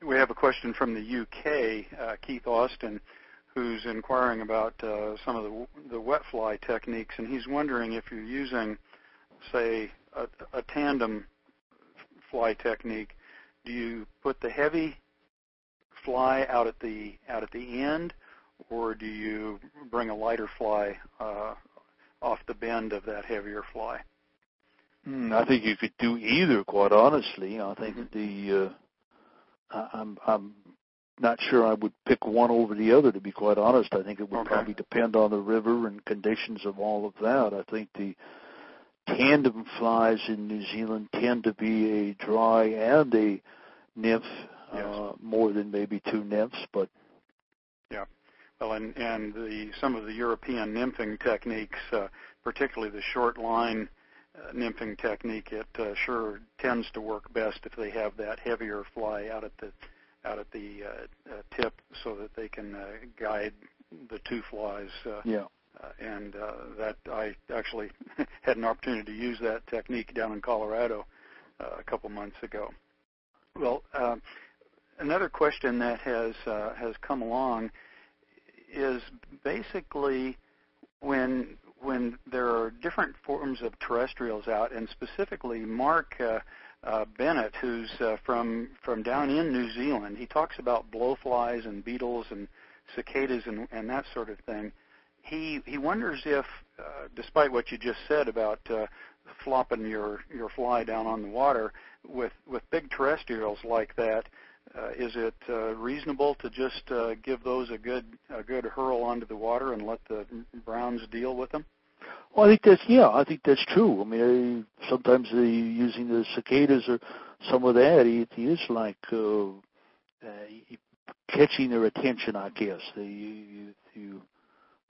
We have a question from the U K, uh, Keith Austin, who's inquiring about uh, some of the, the wet fly techniques, and he's wondering if you're using, say, a, a tandem fly technique, do you put the heavy fly out at the out at the end, or do you bring a lighter fly uh, off the bend of that heavier fly? Mm, I think you could do either. Quite honestly, I think mm-hmm. the uh, I'm, I'm not sure I would pick one over the other, to be quite honest. I think it would okay. probably depend on the river and conditions of all of that. I think the tandem flies in New Zealand tend to be a dry and a nymph, yes. uh, more than maybe two nymphs. But yeah, well, and, and the, some of the European nymphing techniques, uh, particularly the short line Uh, nymphing technique, it uh, sure tends to work best if they have that heavier fly out at the out at the uh, uh, tip, so that they can uh, guide the two flies. Uh, yeah. Uh, and uh, that I actually had an opportunity to use that technique down in Colorado uh, a couple months ago. Well, uh, another question that has uh, has come along is basically when. when there are different forms of terrestrials out, and specifically Mark uh, uh, Bennett, who's uh, from from down in New Zealand, he talks about blowflies and beetles and cicadas and, and that sort of thing. He he wonders if, uh, despite what you just said about uh, flopping your, your fly down on the water, with, with big terrestrials like that, uh, is it uh, reasonable to just uh, give those a good a good hurl onto the water and let the browns deal with them? Well, I think that's yeah, I think that's true. I mean, I, sometimes the, using the cicadas or some of that, it is like uh, uh, catching their attention, I guess. The, you you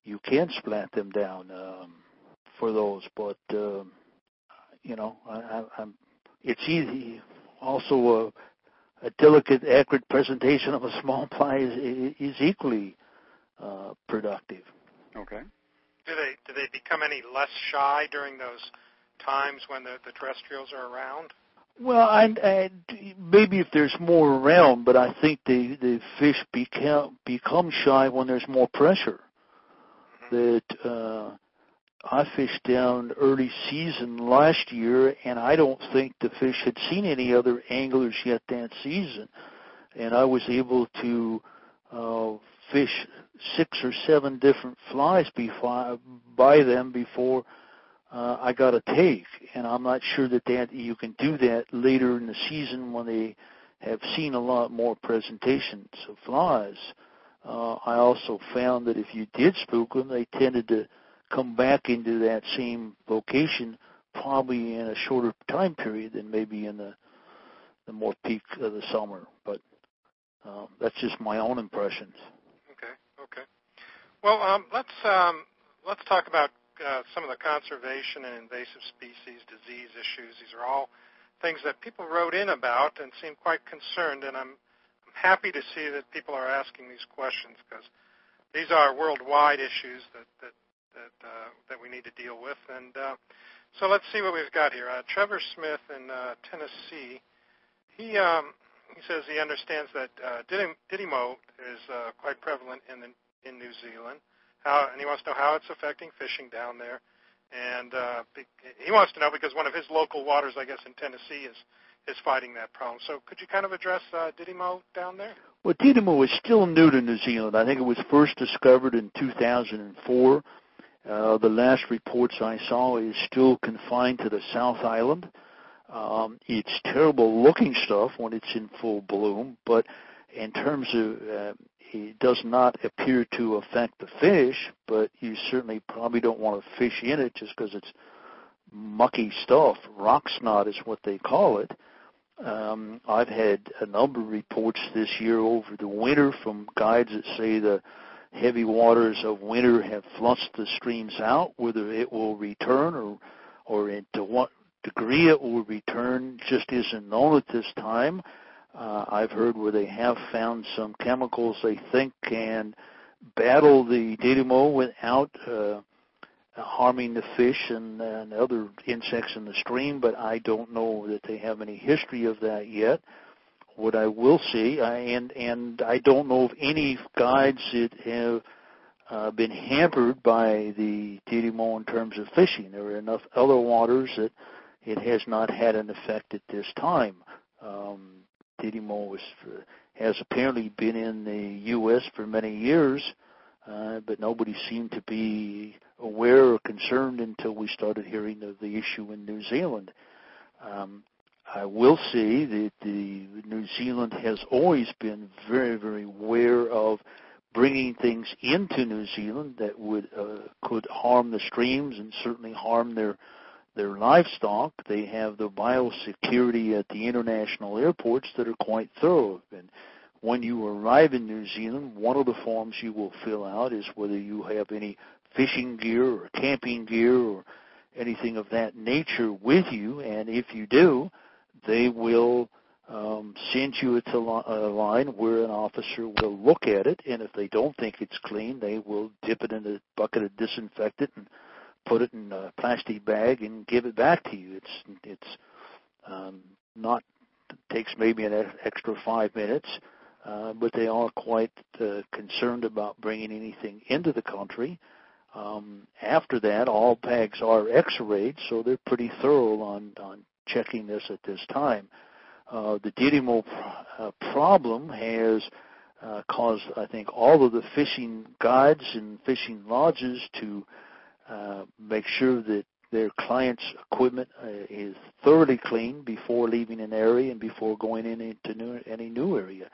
you can splat them down um, for those, but uh, you know, I, I, I'm, it's easy. Also, uh, a delicate, accurate presentation of a small fly is, is equally uh, productive. Okay. Do they do they become any less shy during those times when the, the terrestrials are around? Well, I, I, maybe if there's more around, but I think the, the fish become become shy when there's more pressure. Mm-hmm. That uh, I fished down early season last year, and I don't think the fish had seen any other anglers yet that season. And I was able to uh, fish six or seven different flies before, by them before uh, I got a take. And I'm not sure that, that you can do that later in the season when they have seen a lot more presentations of flies. Uh, I also found that if you did spook them, they tended to come back into that same location probably in a shorter time period than maybe in the the more peak of the summer. But um, that's just my own impressions. Okay, okay. Well, um, let's um, let's talk about uh, some of the conservation and invasive species, disease issues. These are all things that people wrote in about and seemed quite concerned, and I'm, I'm happy to see that people are asking these questions, because these are worldwide issues that, that That, uh, that we need to deal with. And uh, so let's see what we've got here. Uh, Trevor Smith in uh, Tennessee He um, he says he understands that uh, didymo is uh, quite prevalent in the, in New Zealand. How and he wants to know how it's affecting fishing down there, and uh, he wants to know because one of his local waters, I guess, in Tennessee is is fighting that problem. So could you kind of address uh, didymo down there? Well, didymo is still new to New Zealand. I think it was first discovered in two thousand four. Uh, the last reports I saw is still confined to the South Island. Um, it's terrible looking stuff when it's in full bloom, but in terms of uh, it does not appear to affect the fish, but you certainly probably don't want to fish in it just because it's mucky stuff. Rock snot is what they call it. Um, I've had a number of reports this year over the winter from guides that say the heavy waters of winter have flushed the streams out. Whether it will return or, or into what degree it will return just isn't known at this time. Uh, I've heard where they have found some chemicals they think can battle the didymo without uh, harming the fish and, and other insects in the stream, but I don't know that they have any history of that yet. What I will see, I, and and I don't know of any guides that have uh, been hampered by the didymo in terms of fishing. There are enough other waters that it has not had an effect at this time. Um, didymo is, has apparently been in the U S for many years, uh, but nobody seemed to be aware or concerned until we started hearing of the issue in New Zealand. Um, I will say that the New Zealand has always been very, very aware of bringing things into New Zealand that would uh, could harm the streams and certainly harm their their livestock. They have the biosecurity at the international airports that are quite thorough. And when you arrive in New Zealand, one of the forms you will fill out is whether you have any fishing gear or camping gear or anything of that nature with you, and if you do, they will um, send you to a line where an officer will look at it, and if they don't think it's clean, they will dip it in a bucket of disinfectant and put it in a plastic bag and give it back to you. It's it's um, not it takes maybe an extra five minutes, uh, but they are quite uh, concerned about bringing anything into the country. Um, after that, all bags are x-rayed, so they're pretty thorough on on. checking this at this time. Uh, the didymo pr- uh, problem has uh, caused, I think, all of the fishing guides and fishing lodges to uh, make sure that their clients' equipment uh, is thoroughly clean before leaving an area and before going in into new, any new area.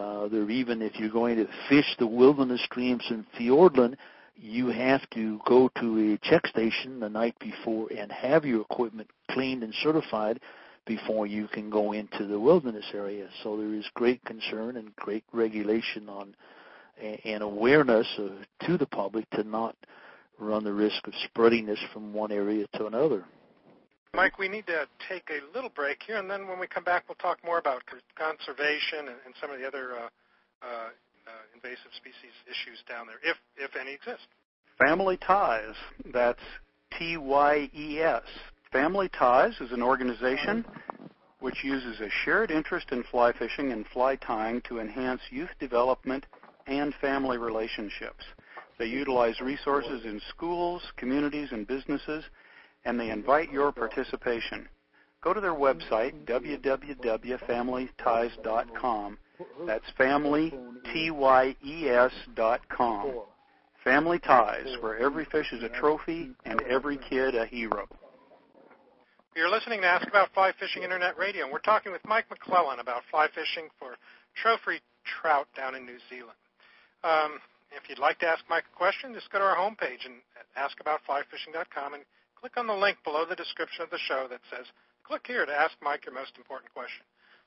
Uh, they're even, if you're going to fish the wilderness streams in Fiordland, you have to go to a check station the night before and have your equipment cleaned and certified before you can go into the wilderness area. So there is great concern and great regulation on and awareness of, to the public to not run the risk of spreading this from one area to another. Mike, we need to take a little break here, and then when we come back, we'll talk more about conservation and, and some of the other uh, uh, Uh, invasive species issues down there, if if any exist. Family Ties, that's T Y E S. Family Ties is an organization which uses a shared interest in fly fishing and fly tying to enhance youth development and family relationships. They utilize resources in schools, communities, and businesses, and they invite your participation. Go to their website, w w w dot family ties dot com. That's family, T Y E S dot com. Family Ties, where every fish is a trophy and every kid a hero. You're listening to Ask About Fly Fishing Internet Radio, and we're talking with Mike McClelland about fly fishing for trophy trout down in New Zealand. Um, if you'd like to ask Mike a question, just go to our homepage and ask about fly fishing dot com and click on the link below the description of the show that says, click here to ask Mike your most important question.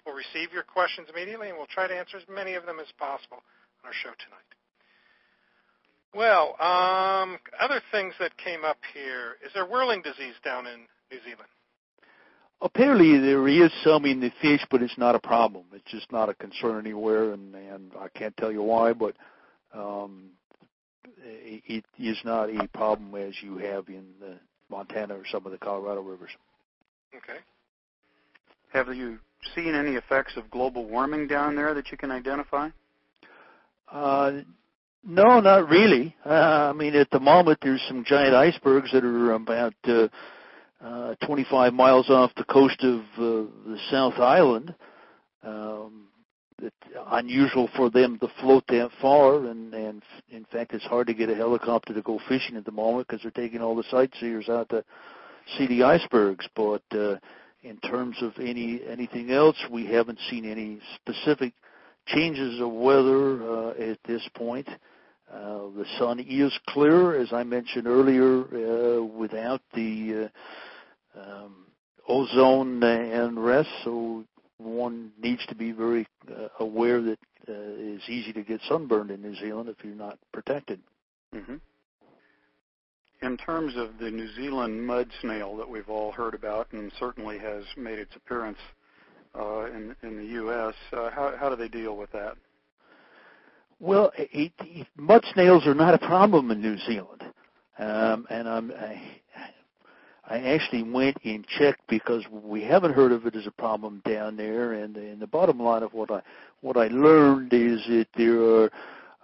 We'll receive your questions immediately, and we'll try to answer as many of them as possible on our show tonight. Well, um, other things that came up here. Is there whirling disease down in New Zealand? Apparently there is some in the fish, but it's not a problem. It's just not a concern anywhere, and, and I can't tell you why, but um, it, it is not a problem as you have in Montana or some of the Colorado rivers. Okay. Have you seen any effects of global warming down there that you can identify? Uh, no, not really. Uh, I mean, at the moment, there's some giant icebergs that are about uh, uh, twenty-five miles off the coast of uh, the South Island. Um, it's unusual for them to float that far, and, and in fact, it's hard to get a helicopter to go fishing at the moment because they're taking all the sightseers out to see the icebergs. But uh, in terms of any anything else, we haven't seen any specific changes of weather uh, at this point. Uh, the sun is clear, as I mentioned earlier, uh, without the uh, um, ozone and rest, so one needs to be very uh, aware that uh, it's easy to get sunburned in New Zealand if you're not protected. Mm-hmm. In terms of the New Zealand mud snail that we've all heard about and certainly has made its appearance Uh, in, in the U S, uh, how, how do they deal with that? Well, it, it, mud snails are not a problem in New Zealand, um, and I'm, I, I actually went and checked because we haven't heard of it as a problem down there. And, and the bottom line of what I what I learned is that there are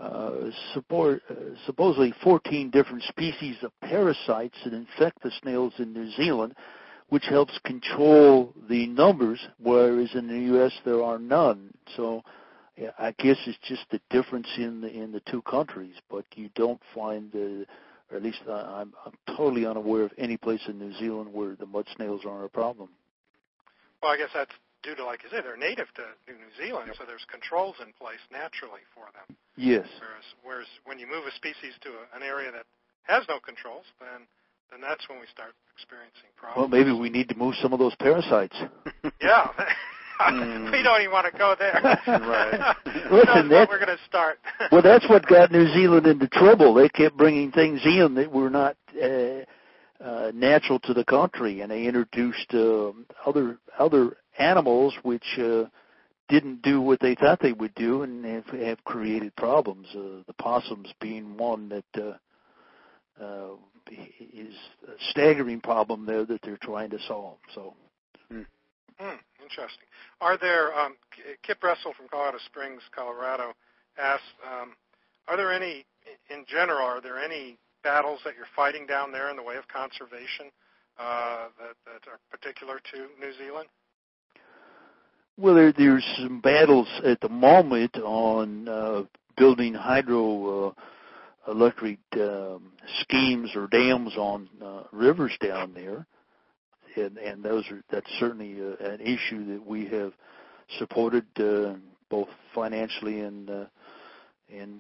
uh, support, uh, supposedly fourteen different species of parasites that infect the snails in New Zealand, which helps control the numbers, whereas in the U S there are none. So I guess it's just the difference in the, in the two countries, but you don't find, uh, or at least I'm, I'm totally unaware of any place in New Zealand where the mud snails aren't a problem. Well, I guess that's due to, like you said, they're native to New Zealand, so there's controls in place naturally for them. Yes. Whereas, whereas when you move a species to a, an area that has no controls, then and that's when we start experiencing problems. Well, maybe we need to move some of those parasites. Yeah. We don't even want to go there. Right. Listen, that's where we're going to start. Well, that's what got New Zealand into trouble. They kept bringing things in that were not uh, uh, natural to the country, and they introduced uh, other other animals which uh, didn't do what they thought they would do and have, have created problems, uh, the possums being one that uh, Uh, is a staggering problem there that they're trying to solve. So, mm. Mm, interesting. Are there, um, Kip Russell from Colorado Springs, Colorado, asks, um, are there any, in general, are there any battles that you're fighting down there in the way of conservation uh, that, that are particular to New Zealand? Well, there, there's some battles at the moment on uh, building hydro uh, electric um, schemes or dams on uh, rivers down there, and, and those are that's certainly a, an issue that we have supported uh, both financially and uh, and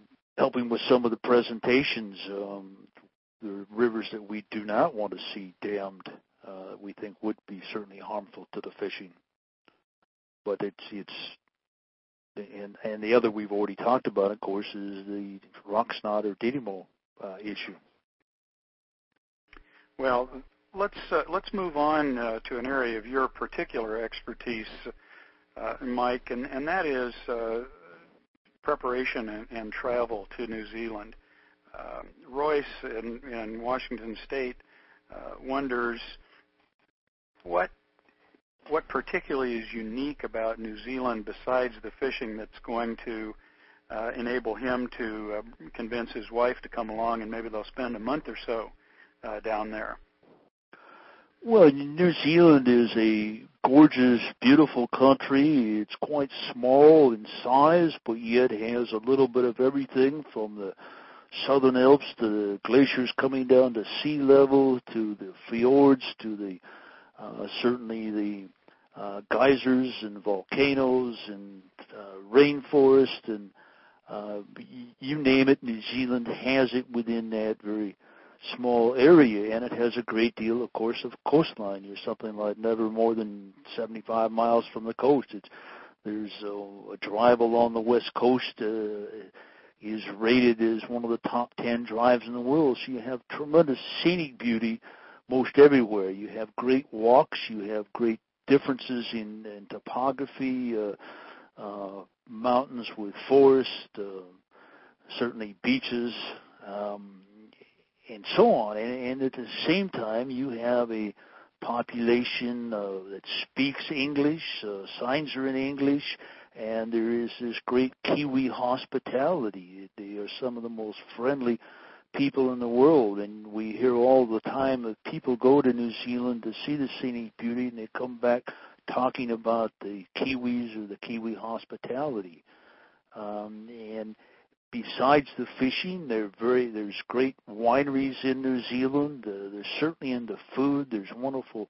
helping with some of the presentations. Um, the rivers that we do not want to see dammed, uh, we think would be certainly harmful to the fishing. But it's it's. And, and the other we've already talked about, of course, is the rock snot or didimo uh, issue. Well, let's uh, let's move on uh, to an area of your particular expertise, uh, Mike, and, and that is uh, preparation and, and travel to New Zealand. Uh, Royce in, in Washington State uh, wonders what What particularly is unique about New Zealand besides the fishing that's going to uh, enable him to uh, convince his wife to come along, and maybe they'll spend a month or so uh, down there? Well, New Zealand is a gorgeous, beautiful country. It's quite small in size, but yet has a little bit of everything from the Southern Alps to the glaciers coming down to sea level, to the fjords, to the Uh, certainly the uh, geysers and volcanoes and uh, rainforest and uh, you name it, New Zealand has it within that very small area, and it has a great deal, of course, of coastline. You're something like never more than seventy-five miles from the coast. It's, there's a, a drive along the west coast uh, is rated as one of the top ten drives in the world, so you have tremendous scenic beauty most everywhere. You have great walks, you have great differences in, in topography, uh, uh, mountains with forest, uh, certainly beaches, um, and so on. And, and at the same time, you have a population uh, that speaks English, uh, signs are in English, and there is this great Kiwi hospitality. They are some of the most friendly people in the world, and we hear all the time that people go to New Zealand to see the scenic beauty, and they come back talking about the Kiwis or the Kiwi hospitality. Um, and besides the fishing, they're very, there's great wineries in New Zealand. Uh, they're certainly into food. There's wonderful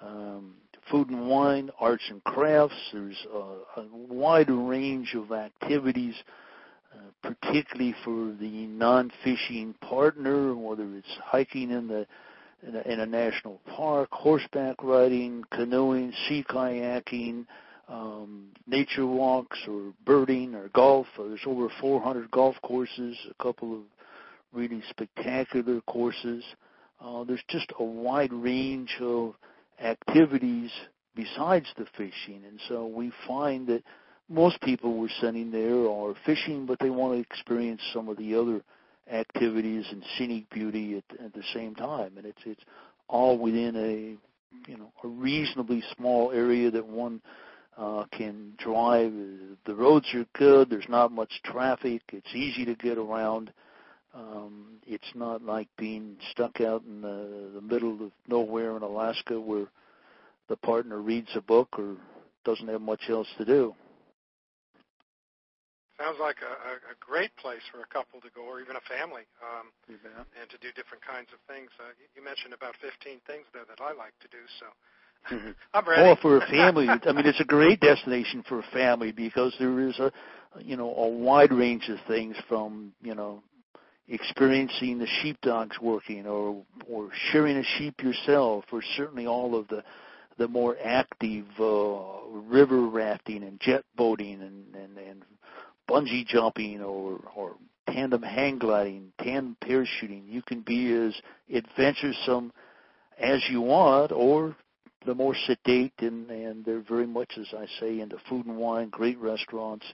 um, food and wine, arts and crafts. There's uh, a wide range of activities, uh, particularly for the non-fishing partner, whether it's hiking in the in a, in a national park, horseback riding, canoeing, sea kayaking, Um, nature walks or birding or golf. There's over four hundred golf courses, a couple of really spectacular courses. Uh, there's just a wide range of activities besides the fishing, and so we find that most people we're sending there are fishing, but they want to experience some of the other activities and scenic beauty at, at the same time, and it's it's all within a you know a reasonably small area that one Uh, can drive. The roads are good. There's not much traffic. It's easy to get around. Um, it's not like being stuck out in the, the middle of nowhere in Alaska where the partner reads a book or doesn't have much else to do. Sounds like a, a great place for a couple to go, or even a family, um, and to do different kinds of things. Uh, you mentioned about fifteen things there that I like to do, so Mm-hmm. I'm ready. Or for a family. I mean, it's a great destination for a family because there is a, you know, a wide range of things from, you know, experiencing the sheepdogs working or or shearing a sheep yourself, or certainly all of the the more active uh, river rafting and jet boating and, and, and bungee jumping or, or tandem hang gliding, tandem parachuting. You can be as adventuresome as you want, or the more sedate, and, and they're very much, as I say, into food and wine, great restaurants.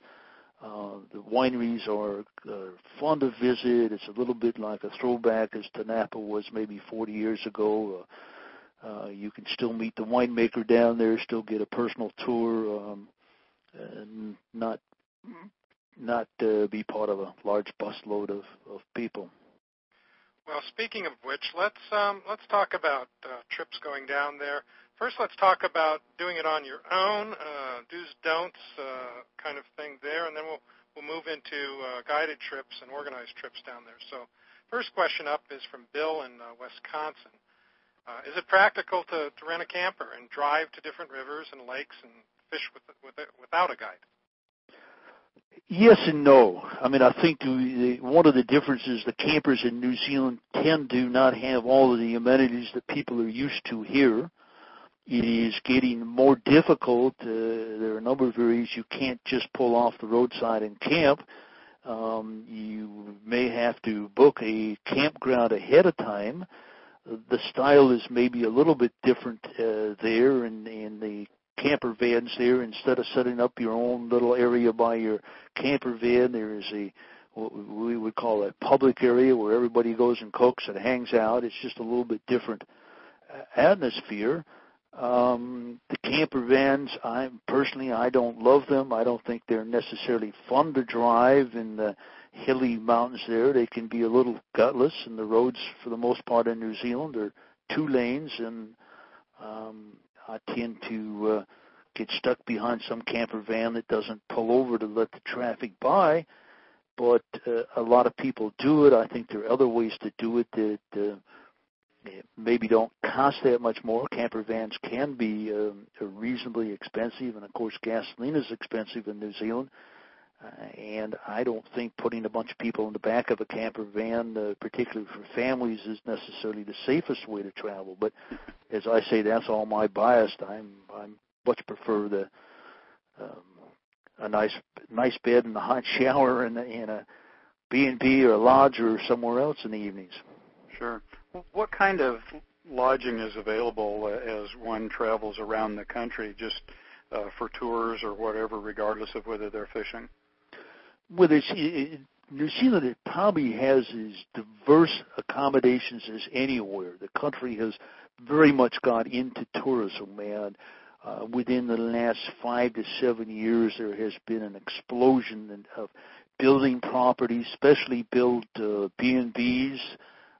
Uh, the wineries are uh, fun to visit. It's a little bit like a throwback as to Napa was maybe forty years ago. Uh, uh, you can still meet the winemaker down there, still get a personal tour, um, and not not uh, be part of a large busload of, of people. Well, speaking of which, let's um, let's talk about uh, trips going down there. First, let's talk about doing it on your own, uh, do's, don'ts, uh, kind of thing there, and then we'll we'll move into uh, guided trips and organized trips down there. So, first question up is from Bill in uh, Wisconsin. Uh, is it practical to, to rent a camper and drive to different rivers and lakes and fish with, with it, without a guide? Yes and no. I mean, I think the, the, one of the differences, the campers in New Zealand tend to not have all of the amenities that people are used to here. It is getting more difficult. Uh, there are a number of areas you can't just pull off the roadside and camp. Um, you may have to book a campground ahead of time. The style is maybe a little bit different uh, there, and, and the camper vans there, instead of setting up your own little area by your camper van, there is a what we would call a public area where everybody goes and cooks and hangs out. It's just a little bit different atmosphere. Um, the camper vans, I personally, I don't love them. I don't think they're necessarily fun to drive in the hilly mountains there. They can be a little gutless, and the roads, for the most part, in New Zealand are two lanes, and um, I tend to uh, get stuck behind some camper van that doesn't pull over to let the traffic by, but uh, a lot of people do it. I think there are other ways to do it that uh, maybe don't cost that much more. Camper vans can be um, reasonably expensive, and, of course, gasoline is expensive in New Zealand, uh, and I don't think putting a bunch of people in the back of a camper van, uh, particularly for families, is necessarily the safest way to travel, but as I say, that's all my bias. I'm I much prefer the um, a nice nice bed and a hot shower and in a B and B or a lodge or somewhere else in the evenings. Sure. What kind of lodging is available as one travels around the country, just uh, for tours or whatever, regardless of whether they're fishing? Well, it's, it, New Zealand it probably has as diverse accommodations as anywhere. The country has very much got into tourism, and uh, within the last five to seven years, there has been an explosion of building properties, especially built uh, B and Bs.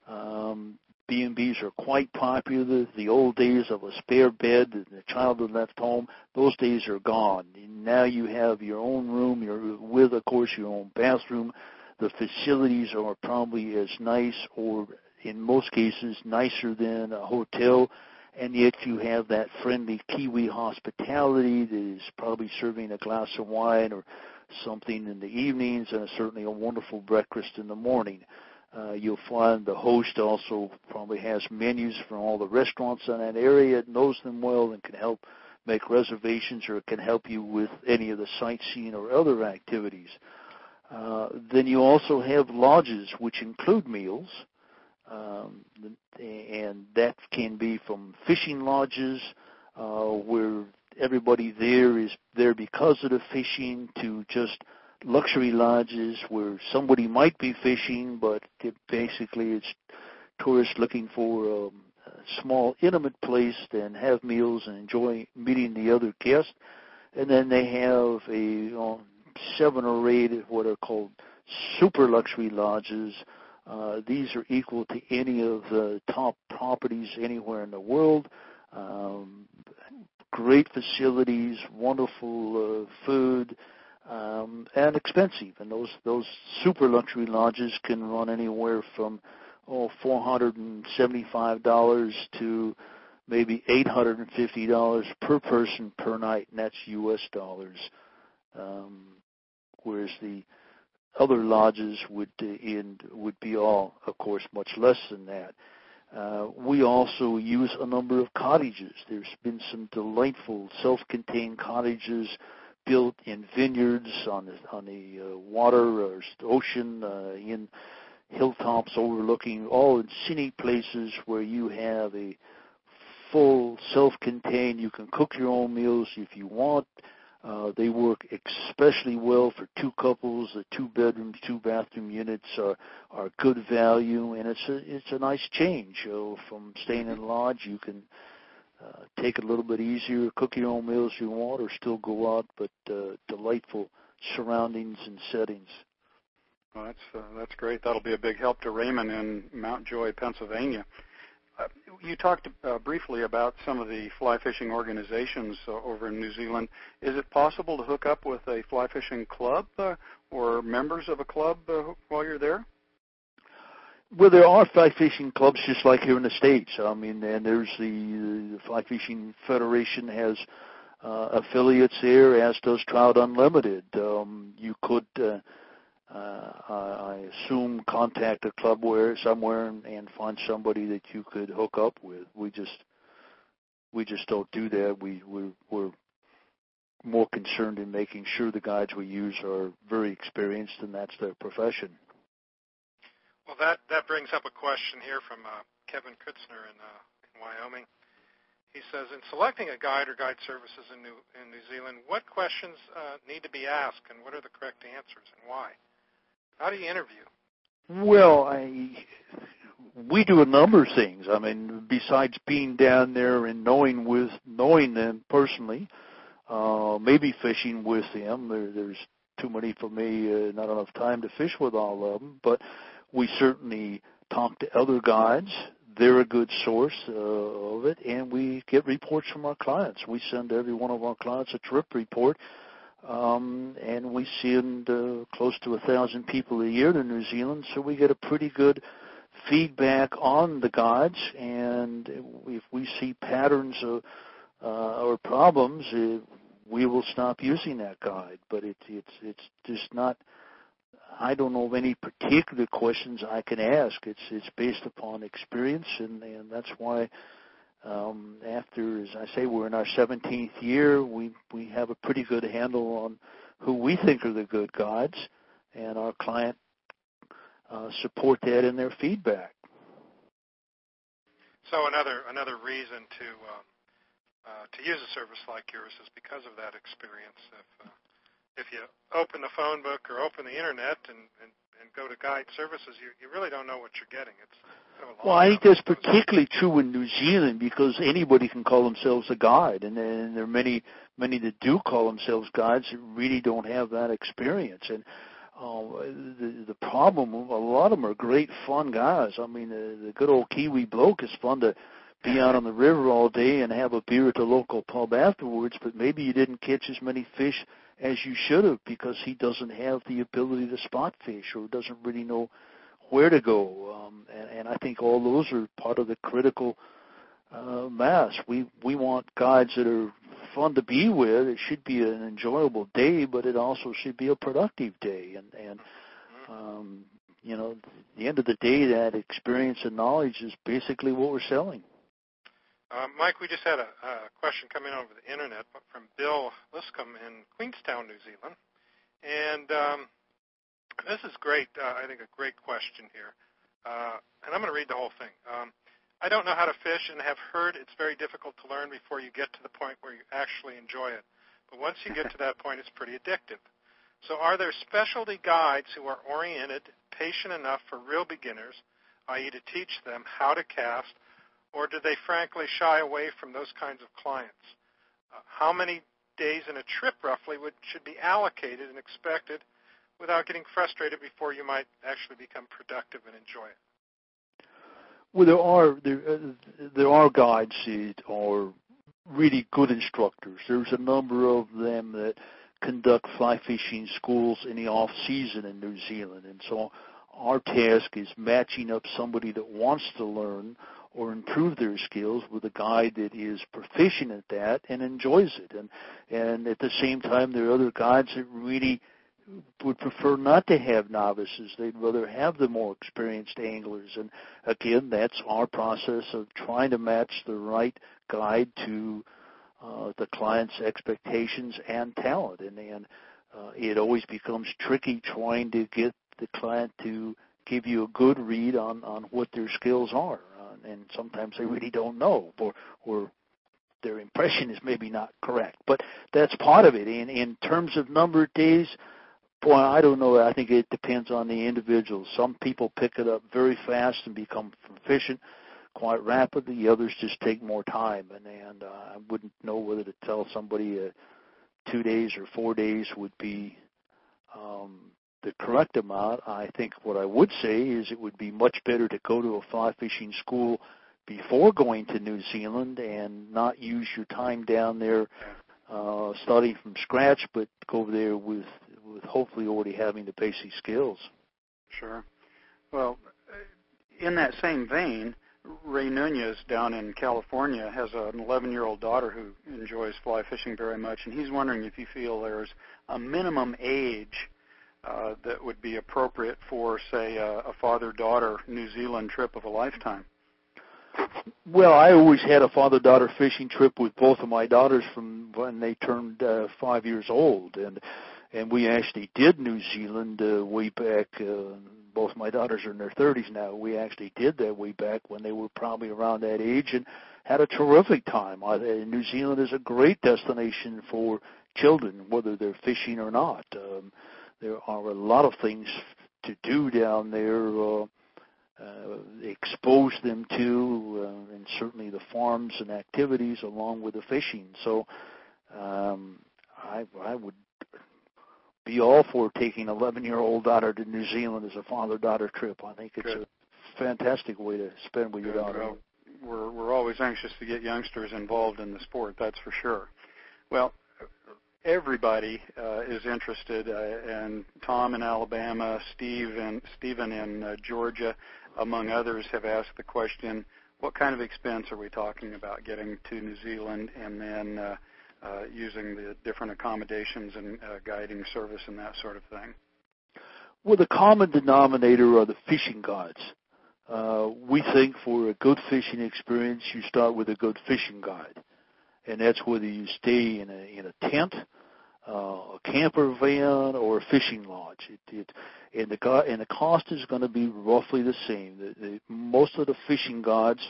Um, B and Bs are quite popular. The old days of a spare bed and the child had left home, those days are gone. And now you have your own room, you're with, of course, your own bathroom. The facilities are probably as nice or, in most cases, nicer than a hotel, and yet you have that friendly Kiwi hospitality that is probably serving a glass of wine or something in the evenings and certainly a wonderful breakfast in the morning. Uh, you'll find the host also probably has menus from all the restaurants in that area, knows them well, and can help make reservations or can help you with any of the sightseeing or other activities. Uh, then you also have lodges, which include meals, um, and that can be from fishing lodges uh, where everybody there is there because of the fishing to just luxury lodges where somebody might be fishing, but it basically it's tourists looking for um, a small, intimate place and have meals and enjoy meeting the other guests. And then they have a you know, seven or eight of what are called super luxury lodges. Uh, these are equal to any of the top properties anywhere in the world. Um, great facilities, wonderful uh, food, um, and expensive. And those those super luxury lodges can run anywhere from oh, four hundred seventy-five dollars to maybe eight hundred fifty dollars per person per night, and that's U S dollars. Um, whereas the other lodges would uh, end, would be all, of course, much less than that. Uh, we also use a number of cottages. There's been some delightful self-contained cottages built in vineyards on the, on the uh, water or ocean, uh, in hilltops overlooking all scenic places where you have a full self-contained. You can cook your own meals if you want. Uh, they work especially well for two couples. The two-bedroom, two-bathroom units are, are good value, and it's a, it's a nice change. So from staying in a lodge, you can uh, take it a little bit easier, cook your own meals if you want, or still go out, but uh, delightful surroundings and settings. Well, that's, uh, that's great. That'll be a big help to Raymond in Mount Joy, Pennsylvania. Uh, you talked uh, briefly about some of the fly fishing organizations uh, over in New Zealand. Is it possible to hook up with a fly fishing club uh, or members of a club uh, while you're there? Well, there are fly fishing clubs just like here in the States. I mean, and there's the, the Fly Fishing Federation has uh, affiliates there, as does Trout Unlimited. Um, you could... Uh, Uh, I assume contact a club where somewhere and, and find somebody that you could hook up with. We just we just don't do that. We we're, we're more concerned in making sure the guides we use are very experienced, and that's their profession. Well, that that brings up a question here from uh, Kevin Kutzner in, uh, in Wyoming. He says, in selecting a guide or guide services in New in New Zealand, what questions uh, need to be asked, and what are the correct answers, and why? How do you interview? Well, I, we do a number of things. I mean, besides being down there and knowing with knowing them personally, uh, maybe fishing with them. There, there's too many for me, uh, not enough time to fish with all of them. But we certainly talk to other guides. They're a good source uh, of it, and we get reports from our clients. We send every one of our clients a trip report. Um, and we send uh, close to one thousand people a year to New Zealand, so we get a pretty good feedback on the guides. And if we see patterns of, uh, or problems, it, we will stop using that guide. But it, it's it's just not, I don't know of any particular questions I can ask. It's it's based upon experience, and, and that's why Um, after, as I say, we're in our seventeenth year, we, we have a pretty good handle on who we think are the good guides, and our client uh, support that in their feedback. So another another reason to um, uh, to use a service like yours is because of that experience. If uh, if you open the phone book or open the internet and, and, and go to guide services, you, you really don't know what you're getting. It's kind of a well, I think that's particularly true in New Zealand because anybody can call themselves a guide, and, and there are many many that do call themselves guides that really don't have that experience. And uh, the, the problem, a lot of them are great, fun guys. I mean, the, the good old Kiwi bloke is fun to be out on the river all day and have a beer at the local pub afterwards, but maybe you didn't catch as many fish as you should have because he doesn't have the ability to spot fish or doesn't really know where to go. Um, and, and I think all those are part of the critical uh, mass. We we want guides that are fun to be with. It should be an enjoyable day, but it also should be a productive day. And, and um, you know, at the end of the day, that experience and knowledge is basically what we're selling. Uh, Mike, we just had a, a question come in over the Internet from Bill Liscombe in Queenstown, New Zealand. And um, this is great, uh, I think a great question here. Uh, and I'm going to read the whole thing. Um, I don't know how to fish and have heard it's very difficult to learn before you get to the point where you actually enjoy it. But once you get to that point, it's pretty addictive. So are there specialty guides who are oriented, patient enough for real beginners, that is to teach them how to cast, or do they frankly shy away from those kinds of clients? Uh, how many days in a trip, roughly, would should be allocated and expected without getting frustrated before you might actually become productive and enjoy it? Well, there are there, uh, there are guides that are really good instructors. There's a number of them that conduct fly fishing schools in the off-season in New Zealand. And so our task is matching up somebody that wants to learn or improve their skills with a guide that is proficient at that and enjoys it. And and at the same time, there are other guides that really would prefer not to have novices. They'd rather have the more experienced anglers. And again, that's our process of trying to match the right guide to uh, the client's expectations and talent. And, and uh, it always becomes tricky trying to get the client to give you a good read on, on what their skills are. And sometimes they really don't know, or, or their impression is maybe not correct. But that's part of it. And in terms of number of days, boy, I don't know. I think it depends on the individual. Some people pick it up very fast and become proficient quite rapidly. The others just take more time. And, and uh, I wouldn't know whether to tell somebody uh, two days or four days would be um, the correct amount. I think what I would say is it would be much better to go to a fly fishing school before going to New Zealand and not use your time down there uh, starting from scratch, but go there with, with hopefully already having the basic skills. Sure. Well, in that same vein, Ray Nunez down in California has an eleven-year-old daughter who enjoys fly fishing very much, and he's wondering if you feel there's a minimum age Uh, that would be appropriate for, say, uh, a father-daughter New Zealand trip of a lifetime? Well, I always had a father-daughter fishing trip with both of my daughters from when they turned uh, five years old, and and we actually did New Zealand uh, way back. Uh, both my daughters are in their thirties now. We actually did that way back when they were probably around that age and had a terrific time. Uh, New Zealand is a great destination for children, whether they're fishing or not. Um, There are a lot of things to do down there, uh, uh, expose them to, uh, and certainly the farms and activities along with the fishing. So um, I, I would be all for taking an eleven-year-old daughter to New Zealand as a father-daughter trip. I think it's Good. a fantastic way to spend with Good. your daughter. Well, we're, we're always anxious to get youngsters involved in the sport, that's for sure. Well, everybody uh, is interested, uh, and Tom in Alabama, Steve and Stephen in uh, Georgia, among others, have asked the question, what kind of expense are we talking about getting to New Zealand and then uh, uh, using the different accommodations and uh, guiding service and that sort of thing? Well, the common denominator are the fishing guides. Uh, we think for a good fishing experience, you start with a good fishing guide. And that's whether you stay in a in a tent, uh, a camper van, or a fishing lodge. It, it, and the and the cost is going to be roughly the same. The, the, most of the fishing guides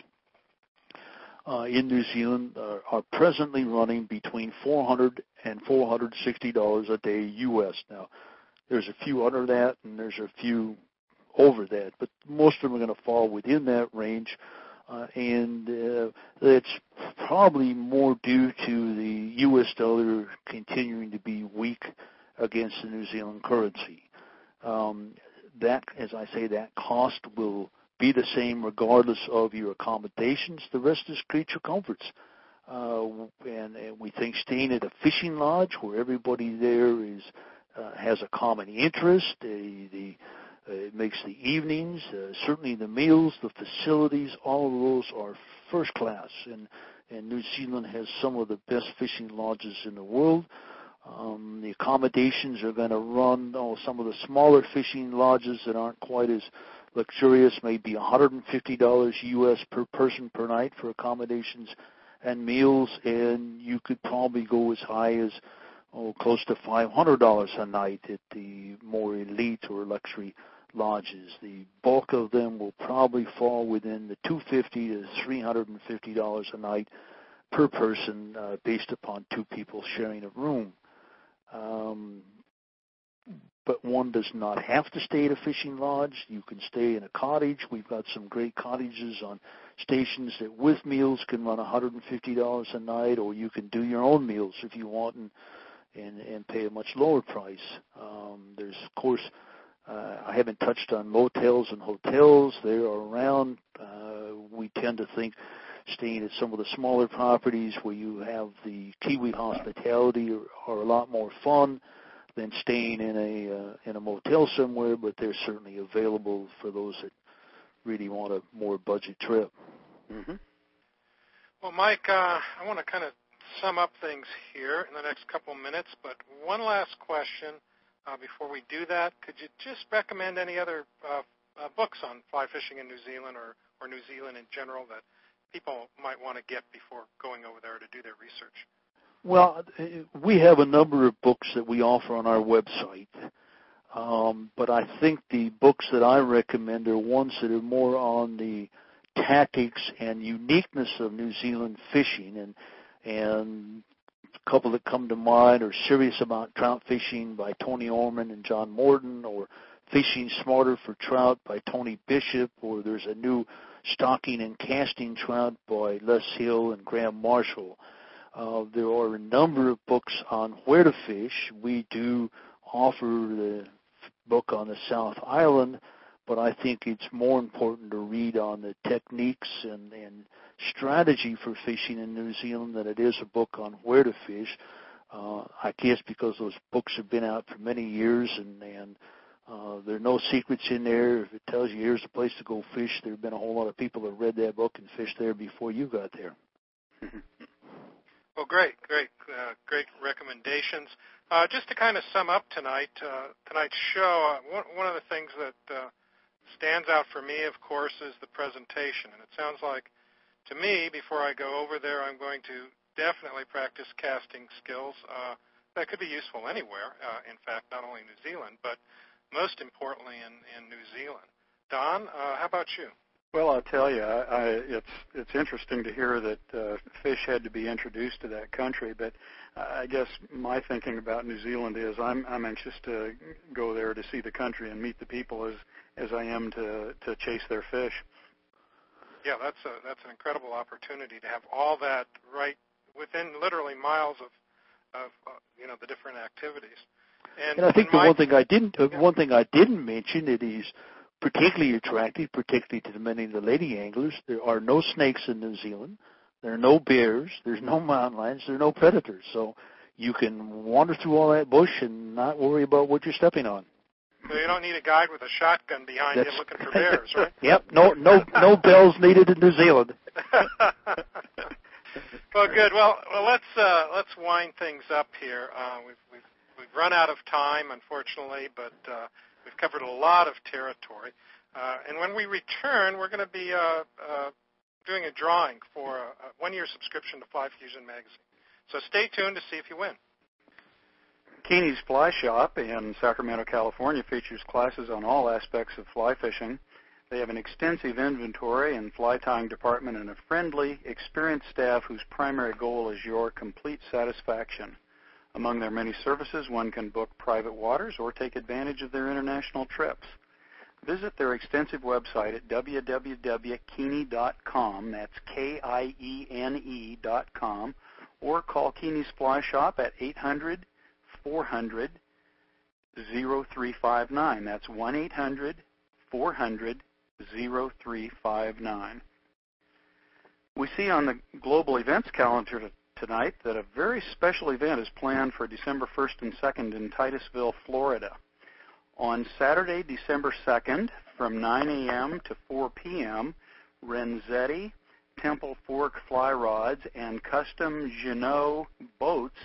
uh, in New Zealand are, are presently running between four hundred dollars and four hundred sixty dollars a day U S Now, There's a few under that, and there's a few over that, but most of them are going to fall within that range, uh, and uh, that's probably more due to the U S dollar continuing to be weak against the New Zealand currency. Um, that, as I say, that cost will be the same regardless of your accommodations. The rest is creature comforts. Uh, and, and we think staying at a fishing lodge where everybody there is uh, has a common interest, the, the, uh, it makes the evenings, uh, certainly the meals, the facilities, all of those are first class. And, and New Zealand has some of the best fishing lodges in the world. Um, the accommodations are going to run, oh, some of the smaller fishing lodges that aren't quite as luxurious, maybe one hundred fifty dollars U S per person per night for accommodations and meals, and you could probably go as high as oh, close to five hundred dollars a night at the more elite or luxury lodges. The bulk of them will probably fall within the two hundred fifty to three hundred fifty dollars a night per person uh, based upon two people sharing a room. Um, but one does not have to stay at a fishing lodge. You can stay in a cottage. We've got some great cottages on stations that with meals can run one hundred fifty dollars a night, or you can do your own meals if you want and and, and pay a much lower price. Um, there's, of course, uh, I haven't touched on motels and hotels. They're around. Uh, we tend to think staying at some of the smaller properties where you have the Kiwi hospitality are, are a lot more fun than staying in a uh, in a motel somewhere, but they're certainly available for those that really want a more budget trip. Mm-hmm. Well, Mike, uh, I want to kind of sum up things here in the next couple minutes, but one last question uh, before we do that. Could you just recommend any other uh, uh, books on fly fishing in New Zealand or, or New Zealand in general that people might want to get before going over there to do their research? Well, we have a number of books that we offer on our website, um, but I think the books that I recommend are ones that are more on the tactics and uniqueness of New Zealand fishing, and and a couple that come to mind are Serious About Trout Fishing by Tony Orman and John Morton, or Fishing Smarter for Trout by Tony Bishop, or there's a new Stocking and Casting Trout by Les Hill and Graham Marshall. Uh, there are a number of books on where to fish. We do offer the book on the South Island, but I think it's more important to read on the techniques and, and strategy for fishing in New Zealand than it is a book on where to fish. Uh, I guess because those books have been out for many years, and, and Uh, there are no secrets in there. If it tells you here's the place to go fish, there have been a whole lot of people that read that book and fished there before you got there. Well, great, great, uh, great recommendations. Uh, just to kind of sum up tonight, uh, tonight's show, uh, one, one of the things that uh, stands out for me, of course, is the presentation. And it sounds like, to me, before I go over there, I'm going to definitely practice casting skills. Uh, that could be useful anywhere, uh, in fact, not only in New Zealand, but most importantly in, in New Zealand. Don, uh, how about you? Well, I'll tell you, I, I, it's it's interesting to hear that uh, fish had to be introduced to that country, but I guess my thinking about New Zealand is I'm I'm anxious to go there to see the country and meet the people as, as I am to, to chase their fish. Yeah, that's a that's an incredible opportunity to have all that right within literally miles of, of uh, you know, the different activities. And, and I think and the my, one thing I didn't uh, yeah. one thing I didn't mention that is particularly attractive, particularly to the many of the lady anglers, there are no snakes in New Zealand. There are no bears. There's no mountain lions. There are no predators. So you can wander through all that bush and not worry about what you're stepping on. So you don't need a guide with a shotgun behind That's, you looking for bears, right? Yep. No, no, no bells needed in New Zealand. Well, good. Well, well, let's uh, let's wind things up here. Uh, we've we've We've run out of time, unfortunately, but uh, we've covered a lot of territory. Uh, and when we return, we're going to be uh, uh, doing a drawing for a, a one-year subscription to Fly Fusion Magazine. So stay tuned to see if you win. Kiene's Fly Shop in Sacramento, California, features classes on all aspects of fly fishing. They have an extensive inventory and fly tying department and a friendly, experienced staff whose primary goal is your complete satisfaction. Among their many services, one can book private waters or take advantage of their international trips. Visit their extensive website at w w w dot kiene dot com, that's K I E N E dot com, or call Kiene's Fly Shop at eight hundred, four hundred, oh three five nine. That's one eight hundred, four hundred, oh three five nine. We see on the global events calendar tonight that a very special event is planned for December first and second in Titusville, Florida. On Saturday, December second, from nine a m to four p m, Renzetti, Temple Fork Fly Rods, and Custom Jeannot Boats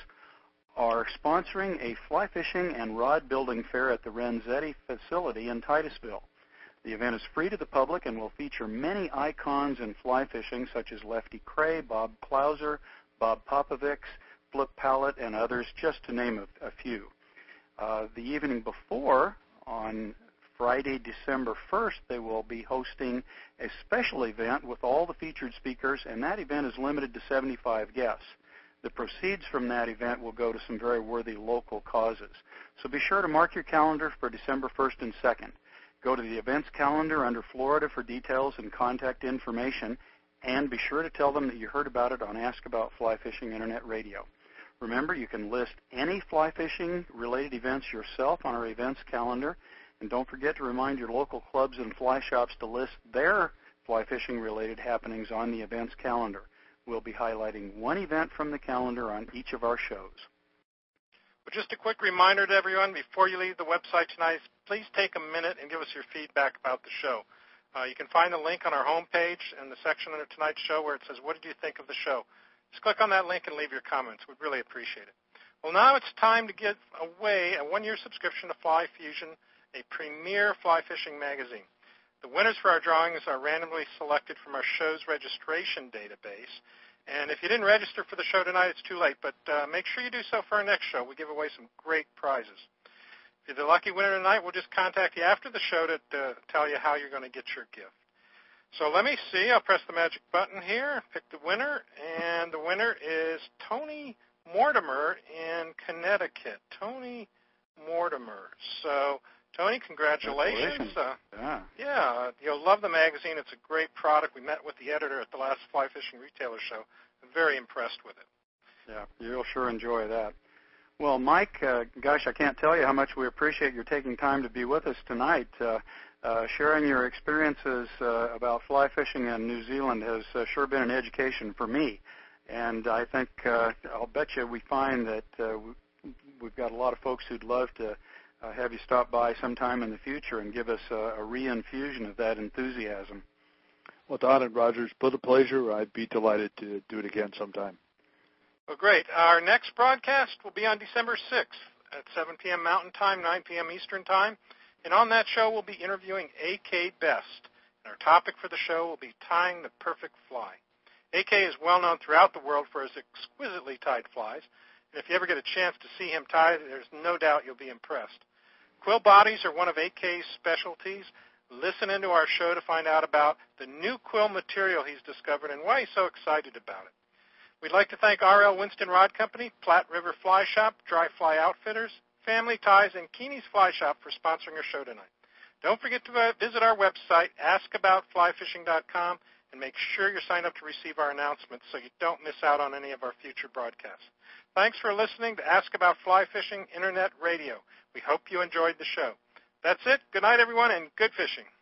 are sponsoring a fly fishing and rod building fair at the Renzetti facility in Titusville. The event is free to the public and will feature many icons in fly fishing, such as Lefty Cray, Bob Clouser, Bob Popovics, Flip Pallet, and others, just to name a, a few. Uh, the evening before, on Friday, December first, they will be hosting a special event with all the featured speakers, and that event is limited to seventy-five guests. The proceeds from that event will go to some very worthy local causes. So be sure to mark your calendar for December first and second. Go to the events calendar under Florida for details and contact information, and be sure to tell them that you heard about it on Ask About Fly Fishing Internet Radio. Remember, you can list any fly fishing related events yourself on our events calendar, and don't forget to remind your local clubs and fly shops to list their fly fishing related happenings on the events calendar. We'll be highlighting one event from the calendar on each of our shows. Well, just a quick reminder to everyone before you leave the website tonight, please take a minute and give us your feedback about the show. Uh, you can find the link on our homepage in the section under tonight's show where it says, "What did you think of the show?" Just click on that link and leave your comments. We'd really appreciate it. Well, now it's time to give away a one-year subscription to Fly Fusion, a premier fly fishing magazine. The winners for our drawings are randomly selected from our show's registration database. And if you didn't register for the show tonight, it's too late, but uh, make sure you do so for our next show. We give away some great prizes. If you're the lucky winner tonight, we'll just contact you after the show to uh, tell you how you're going to get your gift. So let me see. I'll press the magic button here, pick the winner, and the winner is Tony Mortimer in Connecticut. Tony Mortimer. So, Tony, congratulations. Uh, yeah. yeah, you'll love the magazine. It's a great product. We met with the editor at the last Fly Fishing Retailer Show. I'm very impressed with it. Yeah, you'll sure enjoy that. Well, Mike, uh, gosh, I can't tell you how much we appreciate your taking time to be with us tonight. Uh, uh, sharing your experiences uh, about fly fishing in New Zealand has uh, sure been an education for me. And I think, uh, I'll bet you we find that uh, we've got a lot of folks who'd love to Uh, have you stop by sometime in the future and give us uh, a re-infusion of that enthusiasm. Well, Don and Roger, it's been a pleasure. I'd be delighted to do it again sometime. Well, great. Our next broadcast will be on December sixth at seven p m Mountain Time, nine p m Eastern Time. And on that show, we'll be interviewing A K Best. And our topic for the show will be tying the perfect fly. A K is well known throughout the world for his exquisitely tied flies. And if you ever get a chance to see him tie, there's no doubt you'll be impressed. Quill bodies are one of A K's specialties. Listen into our show to find out about the new quill material he's discovered and why he's so excited about it. We'd like to thank R L Winston Rod Company, Platte River Fly Shop, Dry Fly Outfitters, Family Ties, and Kiene's Fly Shop for sponsoring our show tonight. Don't forget to visit our website, ask about fly fishing dot com, and make sure you sign up to receive our announcements so you don't miss out on any of our future broadcasts. Thanks for listening to Ask About Fly Fishing Internet Radio. We hope you enjoyed the show. That's it. Good night, everyone, and good fishing.